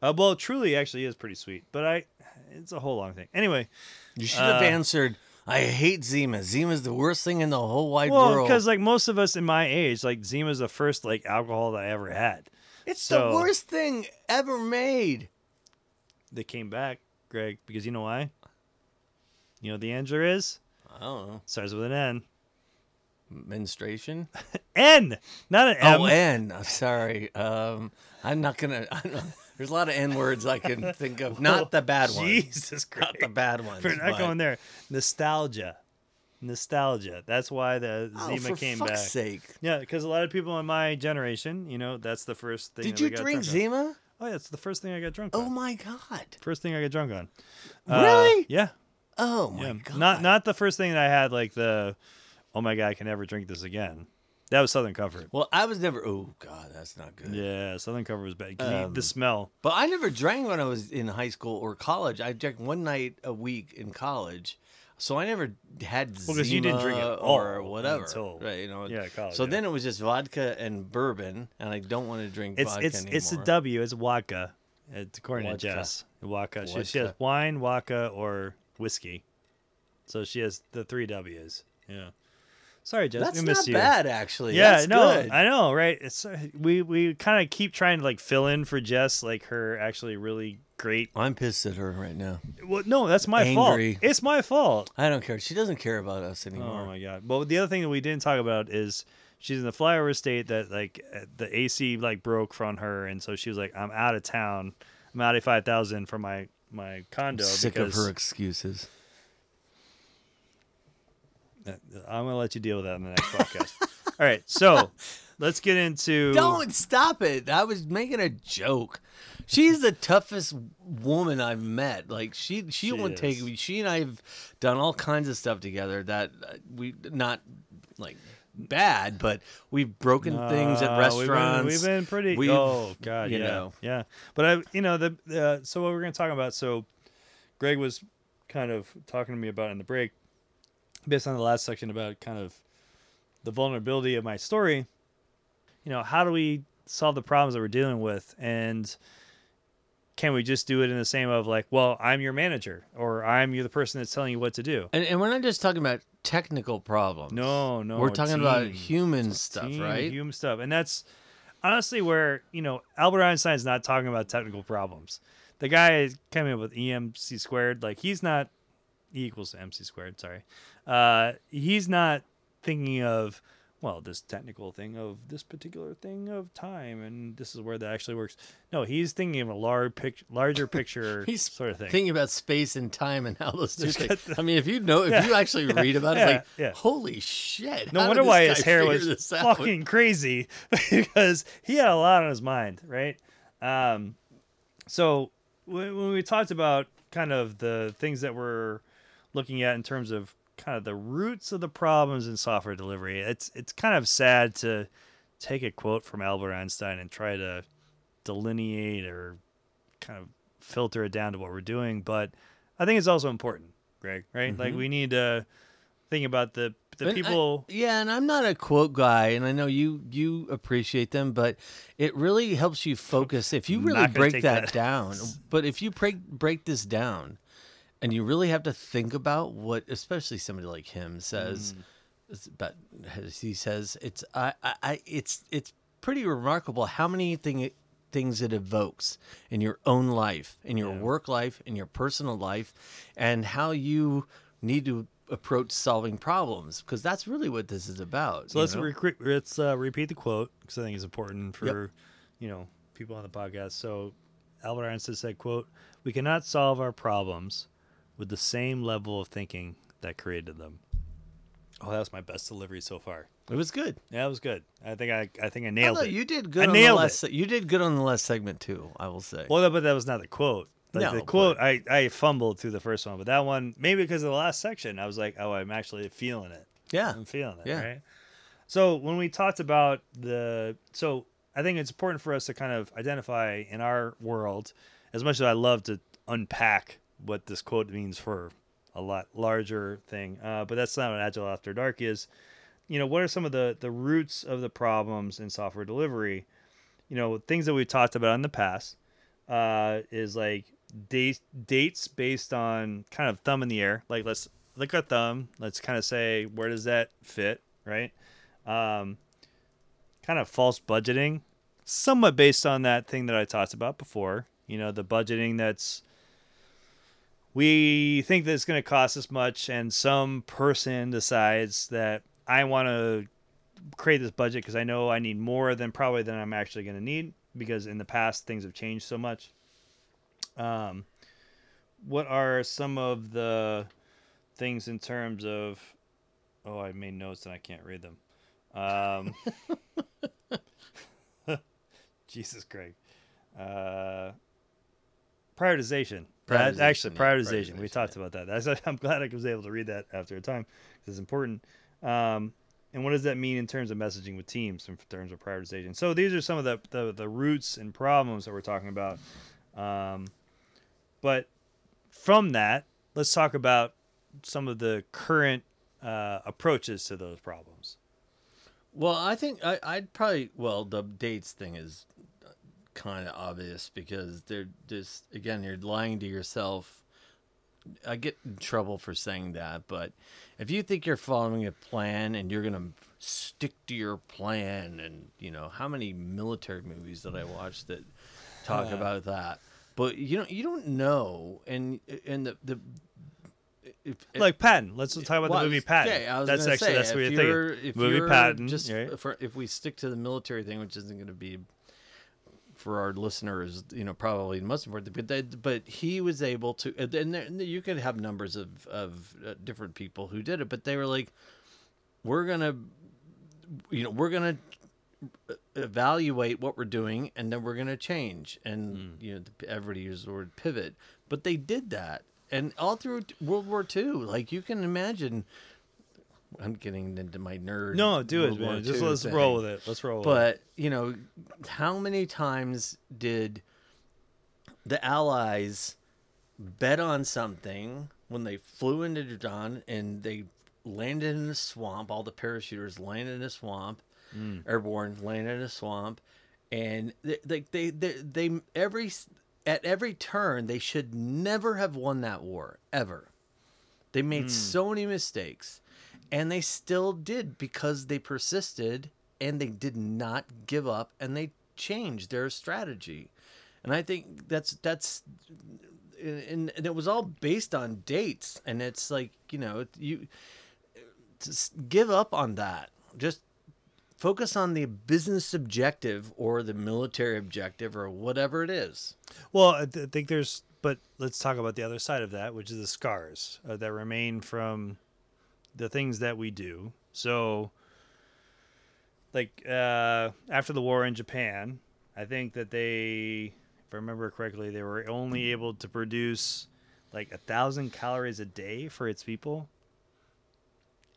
Well, Truly actually is pretty sweet, but it's a whole long thing. Anyway, you should have answered. I hate Zima. Zima's the worst thing in the whole wide world. Well, because like most of us in my age, like Zima's the first like alcohol that I ever had. It's the worst thing ever made. They came back, Greg, because you know why? You know what the answer is? I don't know. Starts with an N. Menstruation? N! Not an M. Oh, N. I'm sorry. I'm not going to... There's a lot of N words I can think of. Not the bad one. Jesus Christ. Not the bad ones. We're not going there. Nostalgia. That's why the Zima came back. Oh, for fuck's sake. Yeah, because a lot of people in my generation, you know, that's the first thing. Did you drink Zima? Oh, yeah. It's the first thing I got drunk on. Oh, my God. First thing I got drunk on. Really? Yeah. Oh my God! Not the first thing that I had. Like the, oh my God, I can never drink this again. That was Southern Comfort. Well, I was never. Oh God, that's not good. Yeah, Southern Comfort was bad. The smell. But I never drank when I was in high school or college. I drank one night a week in college, so I never had Zima because you didn't drink it or whatever. Until, right? You know. Yeah, college. So then it was just vodka and bourbon, and I don't want to drink vodka anymore. It's a W. It's waka. It's according to Jess. Waka. She has wine, waka, or whiskey. So she has the 3 W's. Yeah. Sorry, Jess. That's not bad, actually. Yeah, that's good. I know, right? It's we kind of keep trying to like fill in for Jess, like her actually really great. I'm pissed at her right now. Well, no, that's my fault. It's my fault. I don't care. She doesn't care about us anymore. Oh my God. Well, the other thing that we didn't talk about is she's in the flyover state that like the AC like broke from her, and so she was like, "I'm out of town. I'm out of 5,000 for my condo." I'm sick of her excuses. I'm gonna let you deal with that in the next podcast. All right, so Let's get into... Don't stop it. I was making a joke. She's the toughest woman I've met. Like, she won't take me. She and I have done all kinds of stuff together that we, not like bad, but we've broken things at restaurants. We've been pretty. Oh God, you know, yeah. But I, you know, the so what we're gonna talk about. So Greg was kind of talking to me about in the break, based on the last section about kind of the vulnerability of my story. You know, how do we solve the problems that we're dealing with, and can we just do it in the same of like, well, I'm your manager, or I'm the person that's telling you what to do? And we're not just talking about technical problems. No. We're talking about human stuff, right? Human stuff. And that's honestly where, you know, Albert Einstein's not talking about technical problems. The guy came up with EMC squared. Like, he's not E equals to MC squared. Sorry. He's not thinking of, well, this technical thing of this particular thing of time, and this is where that actually works. No, he's thinking of a larger picture he's sort of thing. Thinking about space and time and how those two things. I mean, if you actually read about it, it's like, holy shit. No wonder why his hair was fucking crazy, because he had a lot on his mind, right? So when we talked about kind of the things that we're looking at in terms of kind of the roots of the problems in software delivery, it's kind of sad to take a quote from Albert Einstein and try to delineate or kind of filter it down to what we're doing. But I think it's also important, Greg, right? Mm-hmm. Like, we need to think about the people. And I'm not a quote guy, and I know you appreciate them, but it really helps you focus. If you really break that down, but if you break this down, and you really have to think about what, especially somebody like him says. But he says it's pretty remarkable how many things it evokes in your own life, in your work life, in your personal life, and how you need to approach solving problems, because that's really what this is about. So let's repeat the quote, because I think it's important for you know, people on the podcast. So Albert Einstein said, "Quote: We cannot solve our problems with the same level of thinking that created them." Oh, that was my best delivery so far. It was good. Yeah, it was good. I think I nailed it. You did good. You did good on the last segment too, I will say. Well, but that was not the quote. Like, no, the quote, but... I fumbled through the first one, but that one, maybe because of the last section, I was like, oh, I'm actually feeling it. Yeah, I'm feeling it. Yeah. Right. So when we talked about so I think it's important for us to kind of identify in our world, as much as I love to unpack what this quote means for a lot larger thing. But that's not what Agile After Dark is. You know, what are some of the roots of the problems in software delivery? You know, things that we've talked about in the past is like dates based on kind of thumb in the air. Like, let's look at thumb. Let's kind of say, where does that fit, right? Kind of false budgeting, somewhat based on that thing that I talked about before. You know, the budgeting that's, we think that it's going to cost this much, and some person decides that I want to create this budget because I know I need more than I'm actually going to need, because in the past things have changed so much. What are some of the things in terms of, oh, I made notes and I can't read them. Jesus, Greg. Prioritization. Prioritization. We talked about that. I'm glad I was able to read that after a time, because it's important. And what does that mean in terms of messaging with teams, in terms of prioritization? So these are some of the roots and problems that we're talking about. But from that, let's talk about some of the current approaches to those problems. Well, I think I'd probably the dates thing is kind of obvious, because they're just, again, you're lying to yourself. I get in trouble for saying that, but if you think you're following a plan and you're gonna stick to your plan, and you know how many military movies that I watched that talk about that, but you don't know, and the if, like Patton. Let's talk about the movie Patton. Okay, I was that's actually say, that's if what you're thinking. If movie you're Patton. Just right? If we stick to the military thing, which isn't going to be, for our listeners, you know, probably the most important, but he was able to, and you could have numbers of different people who did it, but they were like, we're going to evaluate what we're doing, and then we're going to change. And you know, everybody uses the word pivot, but they did that, and all through World War II, like you can imagine. I'm getting into my nerd. No, do it, man. Just let's roll with it. Let's roll with it. But, you know, how many times did the Allies bet on something when they flew into Verdun and they landed in a swamp? All the parachuters landed in a swamp, airborne, landed in a swamp. And they at every turn, they should never have won that war, ever. They made so many mistakes. And they still did, because they persisted and they did not give up, and they changed their strategy. And I think that's it was all based on dates. And it's like, you know, you just give up on that. Just focus on the business objective or the military objective or whatever it is. Well, I think but let's talk about the other side of that, which is the scars that remain from the things that we do. So, like, after the war in Japan, I think that they, if I remember correctly, they were only able to produce like 1,000 calories a day for its people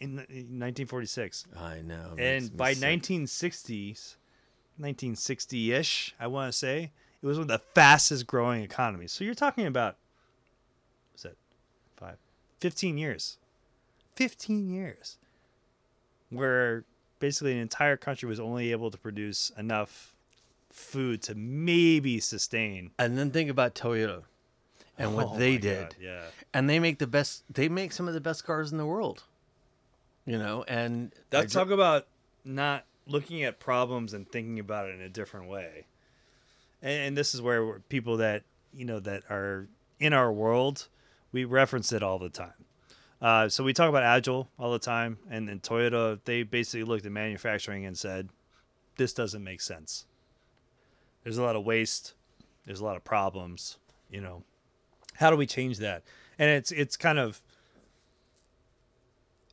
in 1946. I know. And by 1960-ish, I want to say, it was one of the fastest growing economies. So you're talking about, what's that, 15 years. 15 years where basically an entire country was only able to produce enough food to maybe sustain. And then think about Toyota and what they did. God, yeah. And they make they make some of the best cars in the world, you know, and that's talk about not looking at problems and thinking about it in a different way. And this is where people that, you know, that are in our world, we reference it all the time. So we talk about Agile all the time, and then Toyota, they basically looked at manufacturing and said, this doesn't make sense. There's a lot of waste. There's a lot of problems, you know. How do we change that? And it's kind of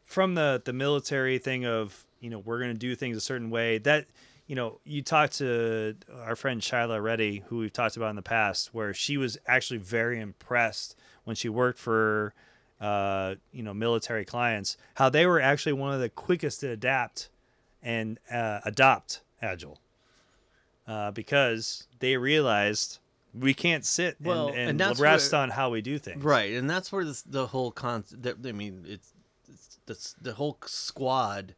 from the military thing of, you know, we're going to do things a certain way. That, you know, you talk to our friend Shyla Reddy, who we've talked about in the past, where she was actually very impressed when she worked for you know, military clients, how they were actually one of the quickest to adapt and adopt Agile because they realized we can't sit and rest on how we do things. Right. And that's where the whole concept, I mean, it's the whole squad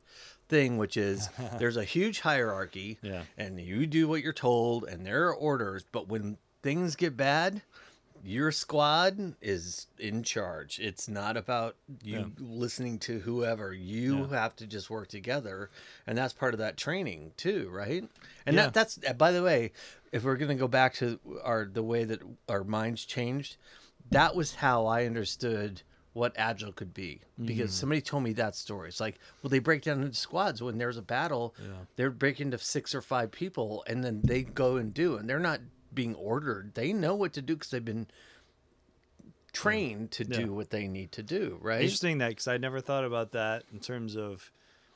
thing, which is there's a huge hierarchy and you do what you're told and there are orders. But when things get bad, your squad is in charge. It's not about you listening to whoever. You have to just work together. And that's part of that training too, right? And that's, by the way, if we're going to go back to the way that our minds changed, that was how I understood what Agile could be. Because somebody told me that story. It's like, well, they break down into squads. When there's a battle, they're breaking into 6 or 5 people, and then they go and do. And they're not being ordered. They know what to do because they've been trained to do what they need to do, right? Interesting that, because I never thought about that in terms of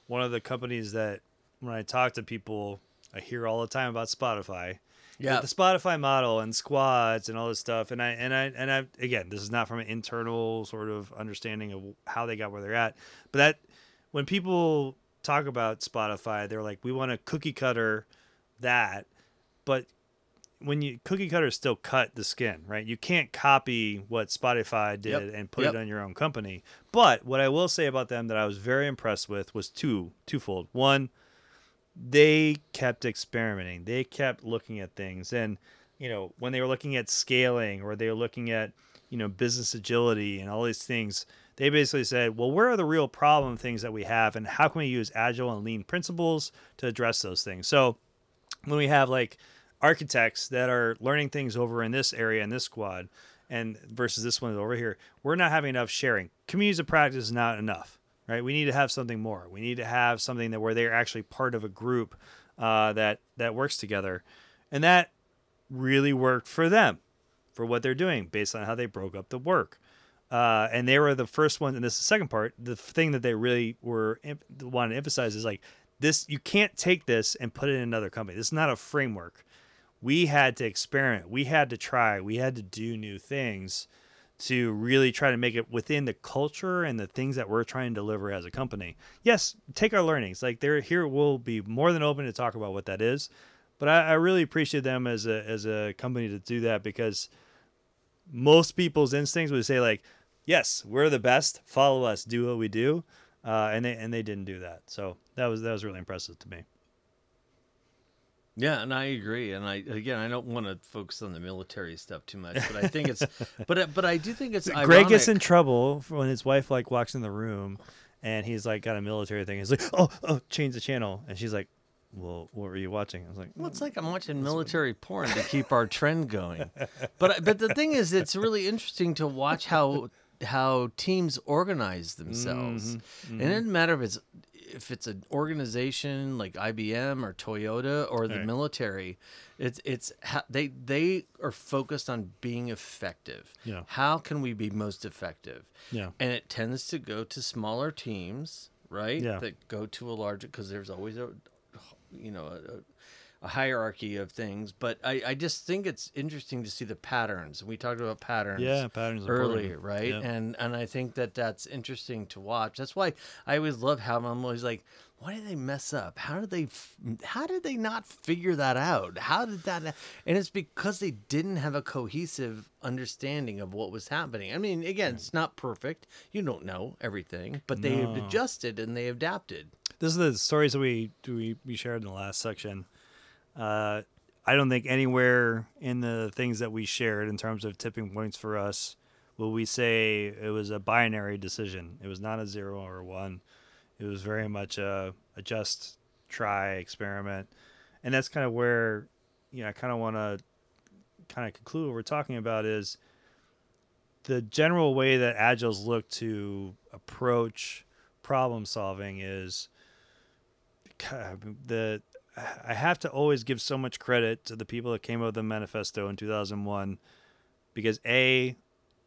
one of the companies that when I talk to people, I hear all the time about Spotify. Yeah, the Spotify model and squads and all this stuff. And I again, this is not from an internal sort of understanding of how they got where they're at, but that when people talk about Spotify, they're like, we want to cookie cutter that, but when you cookie cutters still cut the skin, right? You can't copy what Spotify did and put it on your own company. But what I will say about them that I was very impressed with was twofold. One, they kept experimenting. They kept looking at things. And, you know, when they were looking at scaling or they were looking at, you know, business agility and all these things, they basically said, well, where are the real problem things that we have and how can we use Agile and lean principles to address those things? So when we have like architects that are learning things over in this area in this squad and versus this one over here, we're not having enough sharing. Communities of practice is not enough, right? We need to have something more. We need to have something that where they're actually part of a group that works together. And that really worked for them, for what they're doing based on how they broke up the work. And they were the first one, and this is the second part, the thing that they really wanted to emphasize is like this, you can't take this and put it in another company. This is not a framework. We had to experiment. We had to try. We had to do new things to really try to make it within the culture and the things that we're trying to deliver as a company. Yes, take our learnings. Like, they're here, we'll be more than open to talk about what that is. But I really appreciate them as a company to do that, because most people's instincts would say, like, yes, we're the best, follow us, do what we do. And they didn't do that. So that was really impressive to me. Yeah, and I agree. And I don't want to focus on the military stuff too much, but I think it's, but I do think it's ironic. Greg gets in trouble when his wife like walks in the room, and he's like got a military thing. He's like, oh, change the channel, and she's like, well, what were you watching? I was like, well, it's like I'm watching military porn to keep our trend going. But the thing is, it's really interesting to watch how teams organize themselves, mm-hmm, mm-hmm. And it doesn't matter if it's an organization like IBM or Toyota or the military, it's how they are focused on being effective. Yeah. How can we be most effective? Yeah. And it tends to go to smaller teams, right? Yeah. That go to a larger, because there's always a hierarchy of things. But I just think it's interesting to see the patterns. We talked about patterns. Yeah, patterns earlier, right? Yep. And I think that's interesting to watch. That's why I always love how I'm always like, why did they mess up? How did they not figure that out? How did that? And it's because they didn't have a cohesive understanding of what was happening. I mean, again, it's not perfect. You don't know everything, but they have adjusted and they adapted. This is the stories that we shared in the last section. I don't think anywhere in the things that we shared in terms of tipping points for us will we say it was a binary decision. It was not a 0 or a 1. It was very much a just try experiment. And that's kind of where, you know, I kind of want to kind of conclude what we're talking about is the general way that Agiles look to approach problem solving is I have to always give so much credit to the people that came up with the manifesto in 2001, because A,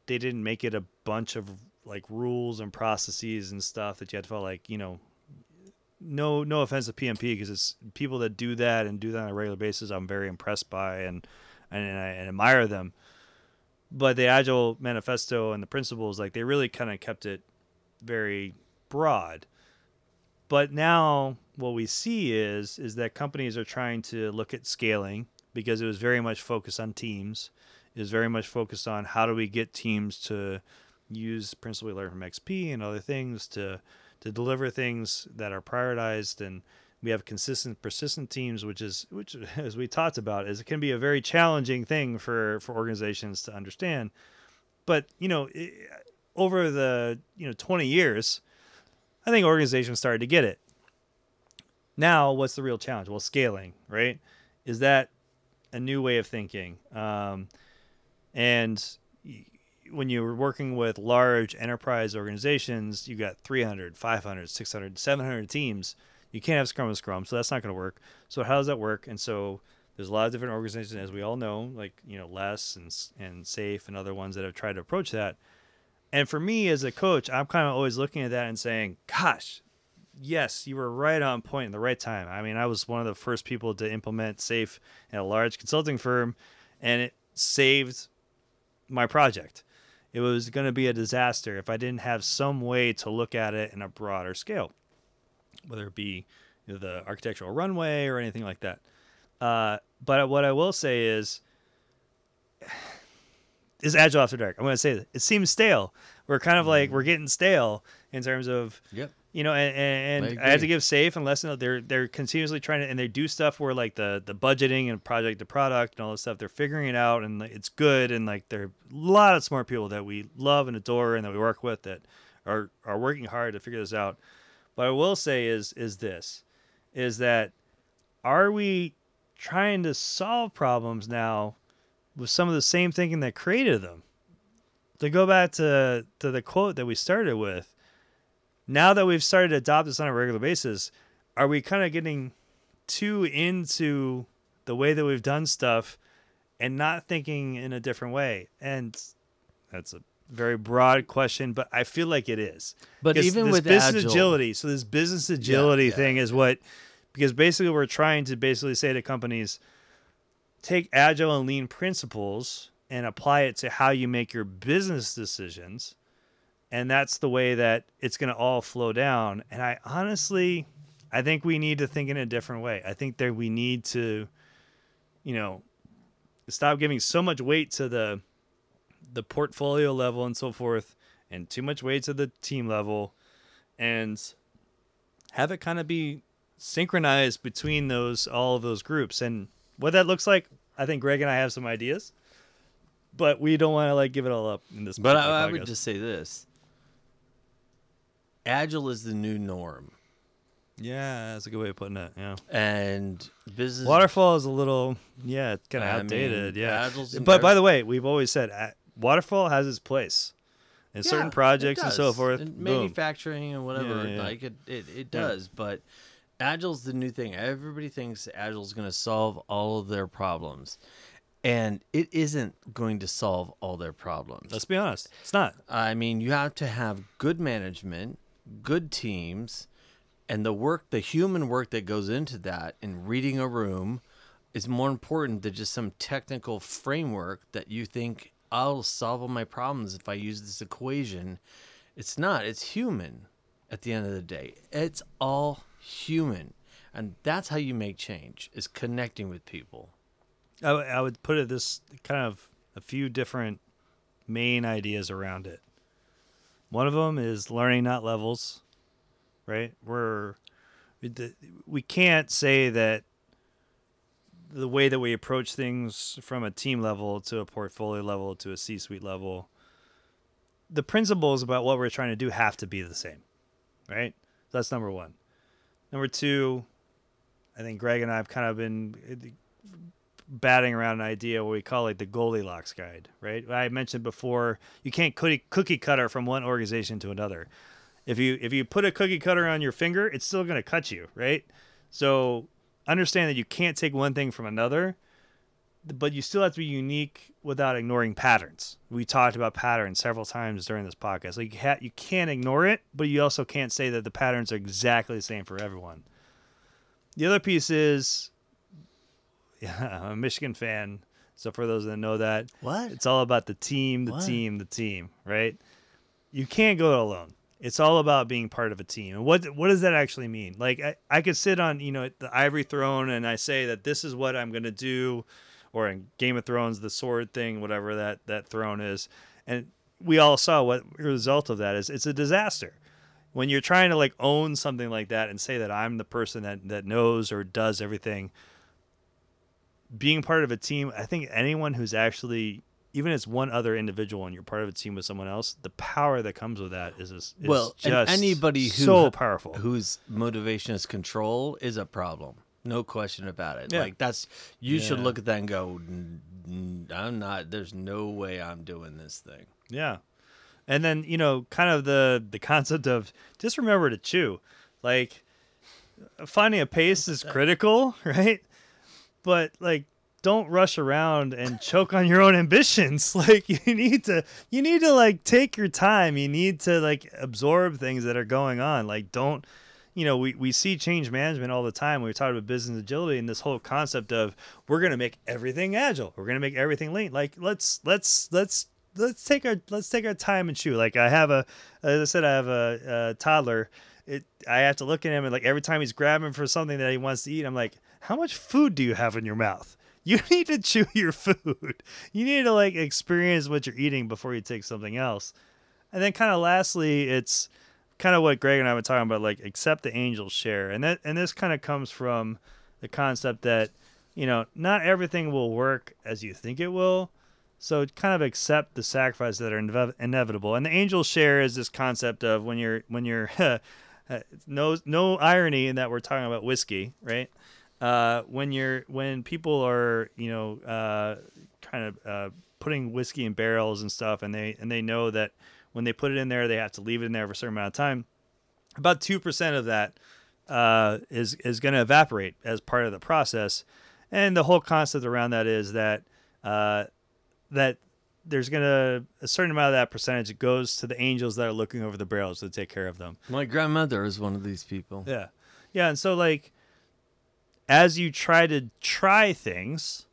they didn't make it a bunch of like rules and processes and stuff that you had to follow. Like, you know, no offense to PMP, because it's people that do that and do that on a regular basis. I'm very impressed by and I admire them. But the Agile manifesto and the principles, like they really kind of kept it very broad. But now what we see is that companies are trying to look at scaling, because it was very much focused on teams. It was very much focused on how do we get teams to use principally learn from XP and other things to deliver things that are prioritized. And we have consistent, persistent teams, which as we talked about, is it can be a very challenging thing for organizations to understand. But, you know, over the, 20 years, I think organizations started to get it. Now, what's the real challenge? Well, scaling, right? Is that a new way of thinking? And when you're working with large enterprise organizations, you got 300, 500, 600, 700 teams. You can't have Scrum and Scrum, so that's not going to work. So how does that work? And so there's a lot of different organizations, as we all know, like, Less and SAFe and other ones that have tried to approach that. And for me as a coach, I'm kind of always looking at that and saying, gosh, yes, you were right on point in the right time. I mean, I was one of the first people to implement SAFe at a large consulting firm, and it saved my project. It was going to be a disaster if I didn't have some way to look at it in a broader scale, whether it be the architectural runway or anything like that. But what I will say is Agile After Dark. I'm going to say that. It seems stale. We're kind of like, we're getting stale in terms of, and I have to give SAFe and Less, they're continuously trying to, and they do stuff where like the budgeting and project to product and all this stuff, they're figuring it out and it's good. And like, there are a lot of smart people that we love and adore and that we work with that are working hard to figure this out. But I will say is that are we trying to solve problems now with some of the same thinking that created them? To go back to the quote that we started with, now that we've started to adopt this on a regular basis, are we kind of getting too into the way that we've done stuff and not thinking in a different way? And that's a very broad question, but I feel like it is. But even with business agility, so this business agility thing is what, because basically we're trying to basically say to companies, take agile and lean principles and apply it to how you make your business decisions. And that's the way that it's going to all flow down. And I honestly, I think we need to think in a different way. I think that we need to, you know, stop giving so much weight to the portfolio level and so forth, and too much weight to the team level, and have it kind of be synchronized between those, all of those groups. And what that looks like, I think Greg and I have some ideas, but we don't want to like give it all up in this. But I would just say this. Agile is the new norm. Yeah, that's a good way of putting it. Yeah, and business waterfall is a little kind of outdated. But by the way, we've always said waterfall has its place in certain projects and so forth, and manufacturing and whatever. Like it does. But agile's the new thing. Everybody thinks agile's going to solve all of their problems, and it isn't going to solve all their problems. Let's be honest, it's not. I mean, you have to have good management, good teams. And the work, the human work that goes into that in reading a room is more important than just some technical framework that you think I'll solve all my problems if I use this equation. It's not. It's human at the end of the day. It's all human. And that's how you make change, is connecting with people. I would put it this kind of a few different main ideas around it. One of them is learning, not levels. Right, we can't say that the way that we approach things from a team level to a portfolio level to a C-suite level, the principles about what we're trying to do have to be the same, right? So that's number one. Number two, I think Greg and I have kind of been batting around an idea what we call like the Goldilocks guide, right? I mentioned before, you can't cookie cutter from one organization to another. If you put a cookie cutter on your finger, it's still going to cut you, right? So understand that you can't take one thing from another, but you still have to be unique without ignoring patterns. We talked about patterns several times during this podcast. Like you can't ignore it, but you also can't say that the patterns are exactly the same for everyone. The other piece is, I'm a Michigan fan, so for those that know that, what? It's all about the team, the team, right? You can't go it alone. It's all about being part of a team. And what does that actually mean? Like I could sit on, you know, the ivory throne and I say that this is what I'm going to do, or in Game of Thrones, the sword thing, whatever that throne is. And we all saw what the result of that is. It's a disaster. When you're trying to like own something like that and say that I'm the person that knows or does everything, being part of a team, I think anyone who's actually, even if it's one other individual and you're part of a team with someone else, the power that comes with that is just anybody who's powerful. Whose motivation is control is a problem. No question about it. Yeah. Like you should look at that and go, I'm not, there's no way I'm doing this thing. Yeah. And then, you know, kind of the concept of just remember to chew. Like finding a pace is critical, right? But like, don't rush around and choke on your own ambitions. Like you need to like take your time. You need to like absorb things that are going on. Like don't, you know, we see change management all the time. We talk about business agility and this whole concept of we're going to make everything agile. We're going to make everything lean. Like let's take our time and chew. Like I have a toddler. I have to look at him and like every time he's grabbing for something that he wants to eat, I'm like, how much food do you have in your mouth? You need to chew your food. You need to like experience what you're eating before you take something else. And then kind of lastly, it's kind of what Greg and I were talking about, like accept the angel's share. And this kind of comes from the concept that, you know, not everything will work as you think it will. So kind of accept the sacrifices that are inevitable. And the angel's share is this concept of when you're no irony in that we're talking about whiskey, right? When people are, you know, putting whiskey in barrels and stuff, and they know that when they put it in there, they have to leave it in there for a certain amount of time. About 2% of that is going to evaporate as part of the process, and the whole concept around that is that there's gonna a certain amount of that percentage goes to the angels that are looking over the barrels to take care of them. My grandmother is one of these people. Yeah. Yeah. And so like, as you try things,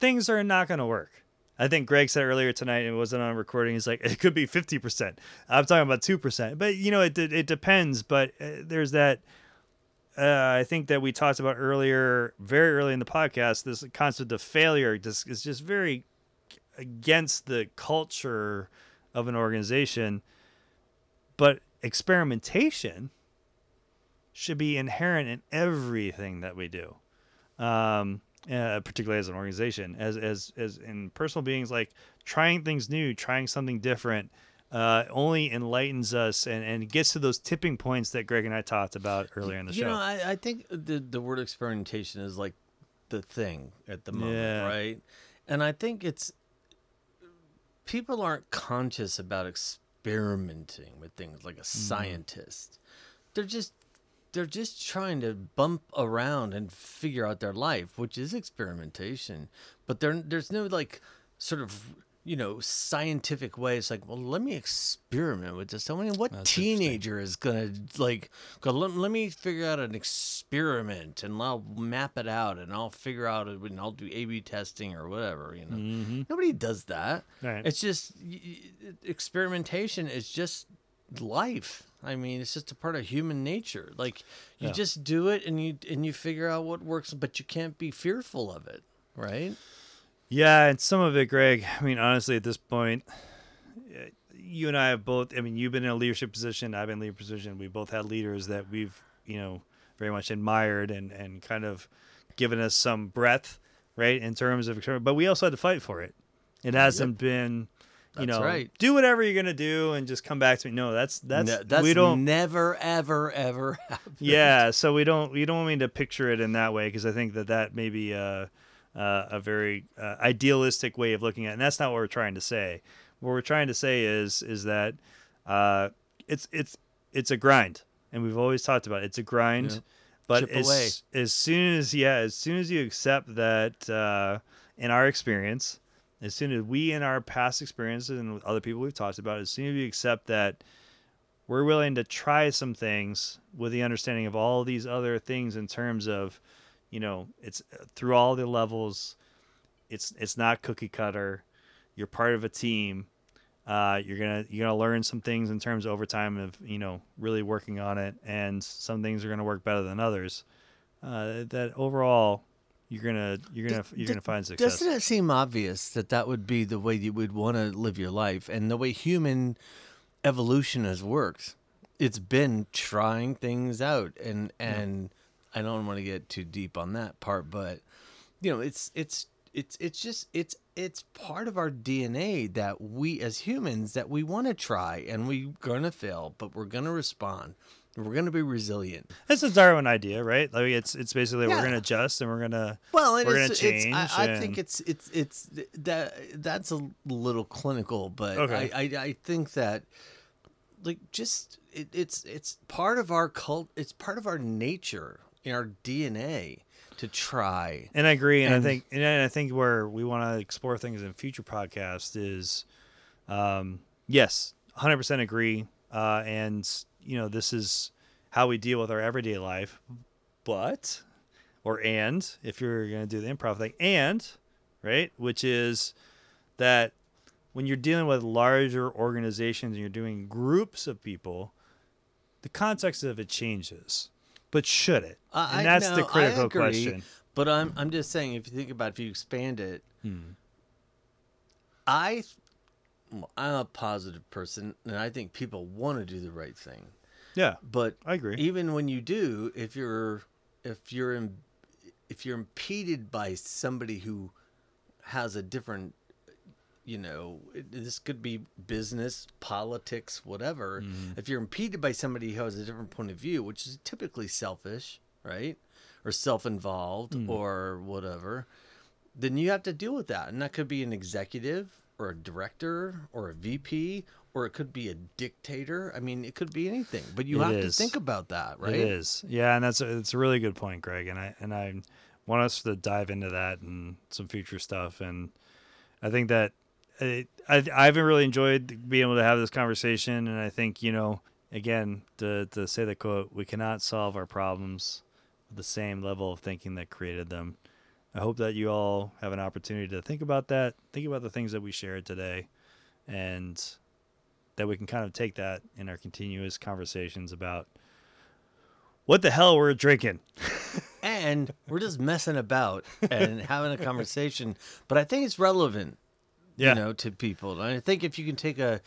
things are not going to work. I think Greg said earlier tonight, it wasn't on recording, he's like, it could be 50%. I'm talking about 2%. But, you know, it depends. But there's that, I think that we talked about earlier, very early in the podcast, this concept of failure is just very against the culture of an organization. But experimentation should be inherent in everything that we do. Particularly as an organization, as in personal beings, like trying things new, trying something different, only enlightens us and gets to those tipping points that Greg and I talked about earlier in the show. You know, I think the word experimentation is like the thing at the moment, right? And I think it's people aren't conscious about experimenting with things like a scientist. They're just trying to bump around and figure out their life, which is experimentation. But there's no like sort of, you know, scientific way. It's like, well, let me experiment with this. I mean, what That's teenager is going to like, go, let me figure out an experiment and I'll map it out and I'll figure out it and I'll do A/B testing or whatever, you know. Mm-hmm. Nobody does that. Right. It's just experimentation is just life. I mean, it's just a part of human nature. Like you just do it and you figure out what works, but you can't be fearful of it, right? Yeah, and some of it, Greg, I mean, honestly, at this point, you and I have both, I mean, you've been in a leadership position, I've been in a leadership position. We both had leaders that we've, you know, very much admired and kind of given us some breadth, right, in terms of, but we also had to fight for it. It hasn't been... You know, do whatever you're gonna do and just come back to me. No, that's we don't never ever ever happen. Yeah, so we don't mean to picture it in that way because I think that may be a very idealistic way of looking at it. And that's not what we're trying to say. What we're trying to say is that it's a grind, and we've always talked about it. It's a grind, but as soon as you accept that in our experience. As soon as we, in our past experiences and with other people we've talked about, as soon as we accept that we're willing to try some things with the understanding of all these other things in terms of, you know, it's through all the levels, it's not cookie cutter. You're part of a team. You're gonna learn some things in terms of over time of, you know, really working on it, and some things are gonna work better than others. That overall. You're gonna find success. Doesn't it seem obvious that would be the way you would want to live your life, and the way human evolution has worked? It's been trying things out, and I don't want to get too deep on that part, but you know, it's just part of our DNA that we as humans that we want to try, and we're gonna fail, but we're gonna respond. We're going to be resilient. That's a Darwin idea, right? Like it's basically we're going to adjust and we're going to change. I think it's that's a little clinical, but okay. I think that like just it's part of our cult. It's part of our nature in our DNA to try. And I agree, and I think where we want to explore things in future podcasts is, yes, 100% agree, and. You know, this is how we deal with our everyday life, and if you're going to do the improv thing, and right, which is that when you're dealing with larger organizations and you're doing groups of people, the context of it changes, but should it? And that's the critical question. But I'm just saying, if you think about it, if you expand it, I'm a positive person, and I think people want to do the right thing. Yeah, but I agree. Even when you do, if you're impeded by somebody who has a different, you know, this could be business, politics, whatever. Mm. If you're impeded by somebody who has a different point of view, which is typically selfish, right, or self-involved or whatever, then you have to deal with that, and that could be an executive. Or a director, or a VP, or it could be a dictator. I mean, it could be anything. But you have to think about that, right? It is, yeah, and it's a really good point, Greg. And I want us to dive into that and some future stuff. And I think that I haven't really enjoyed being able to have this conversation. And I think, you know, again, to say the quote, we cannot solve our problems with the same level of thinking that created them. I hope that you all have an opportunity to think about that, think about the things that we shared today, and that we can kind of take that in our continuous conversations about what the hell we're drinking. And we're just messing about and having a conversation. But I think it's relevant, you know, to people. And I think if you can take a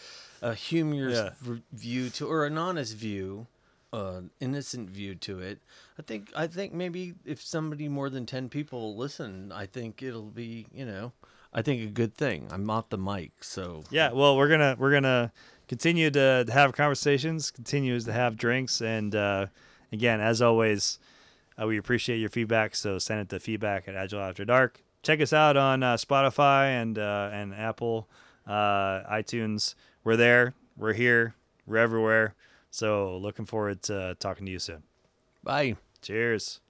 humorous view to, or an honest view, innocent view to it, I think maybe if somebody more than 10 people listen, I think it'll be, you know, I think a good thing. I'm off the mic, so yeah. Well, we're gonna continue to have conversations, continue to have drinks, and again, as always, we appreciate your feedback. So send it to feedback@agileafterdark.com. Check us out on Spotify and Apple, iTunes. We're there. We're here. We're everywhere. So looking forward to talking to you soon. Bye. Cheers.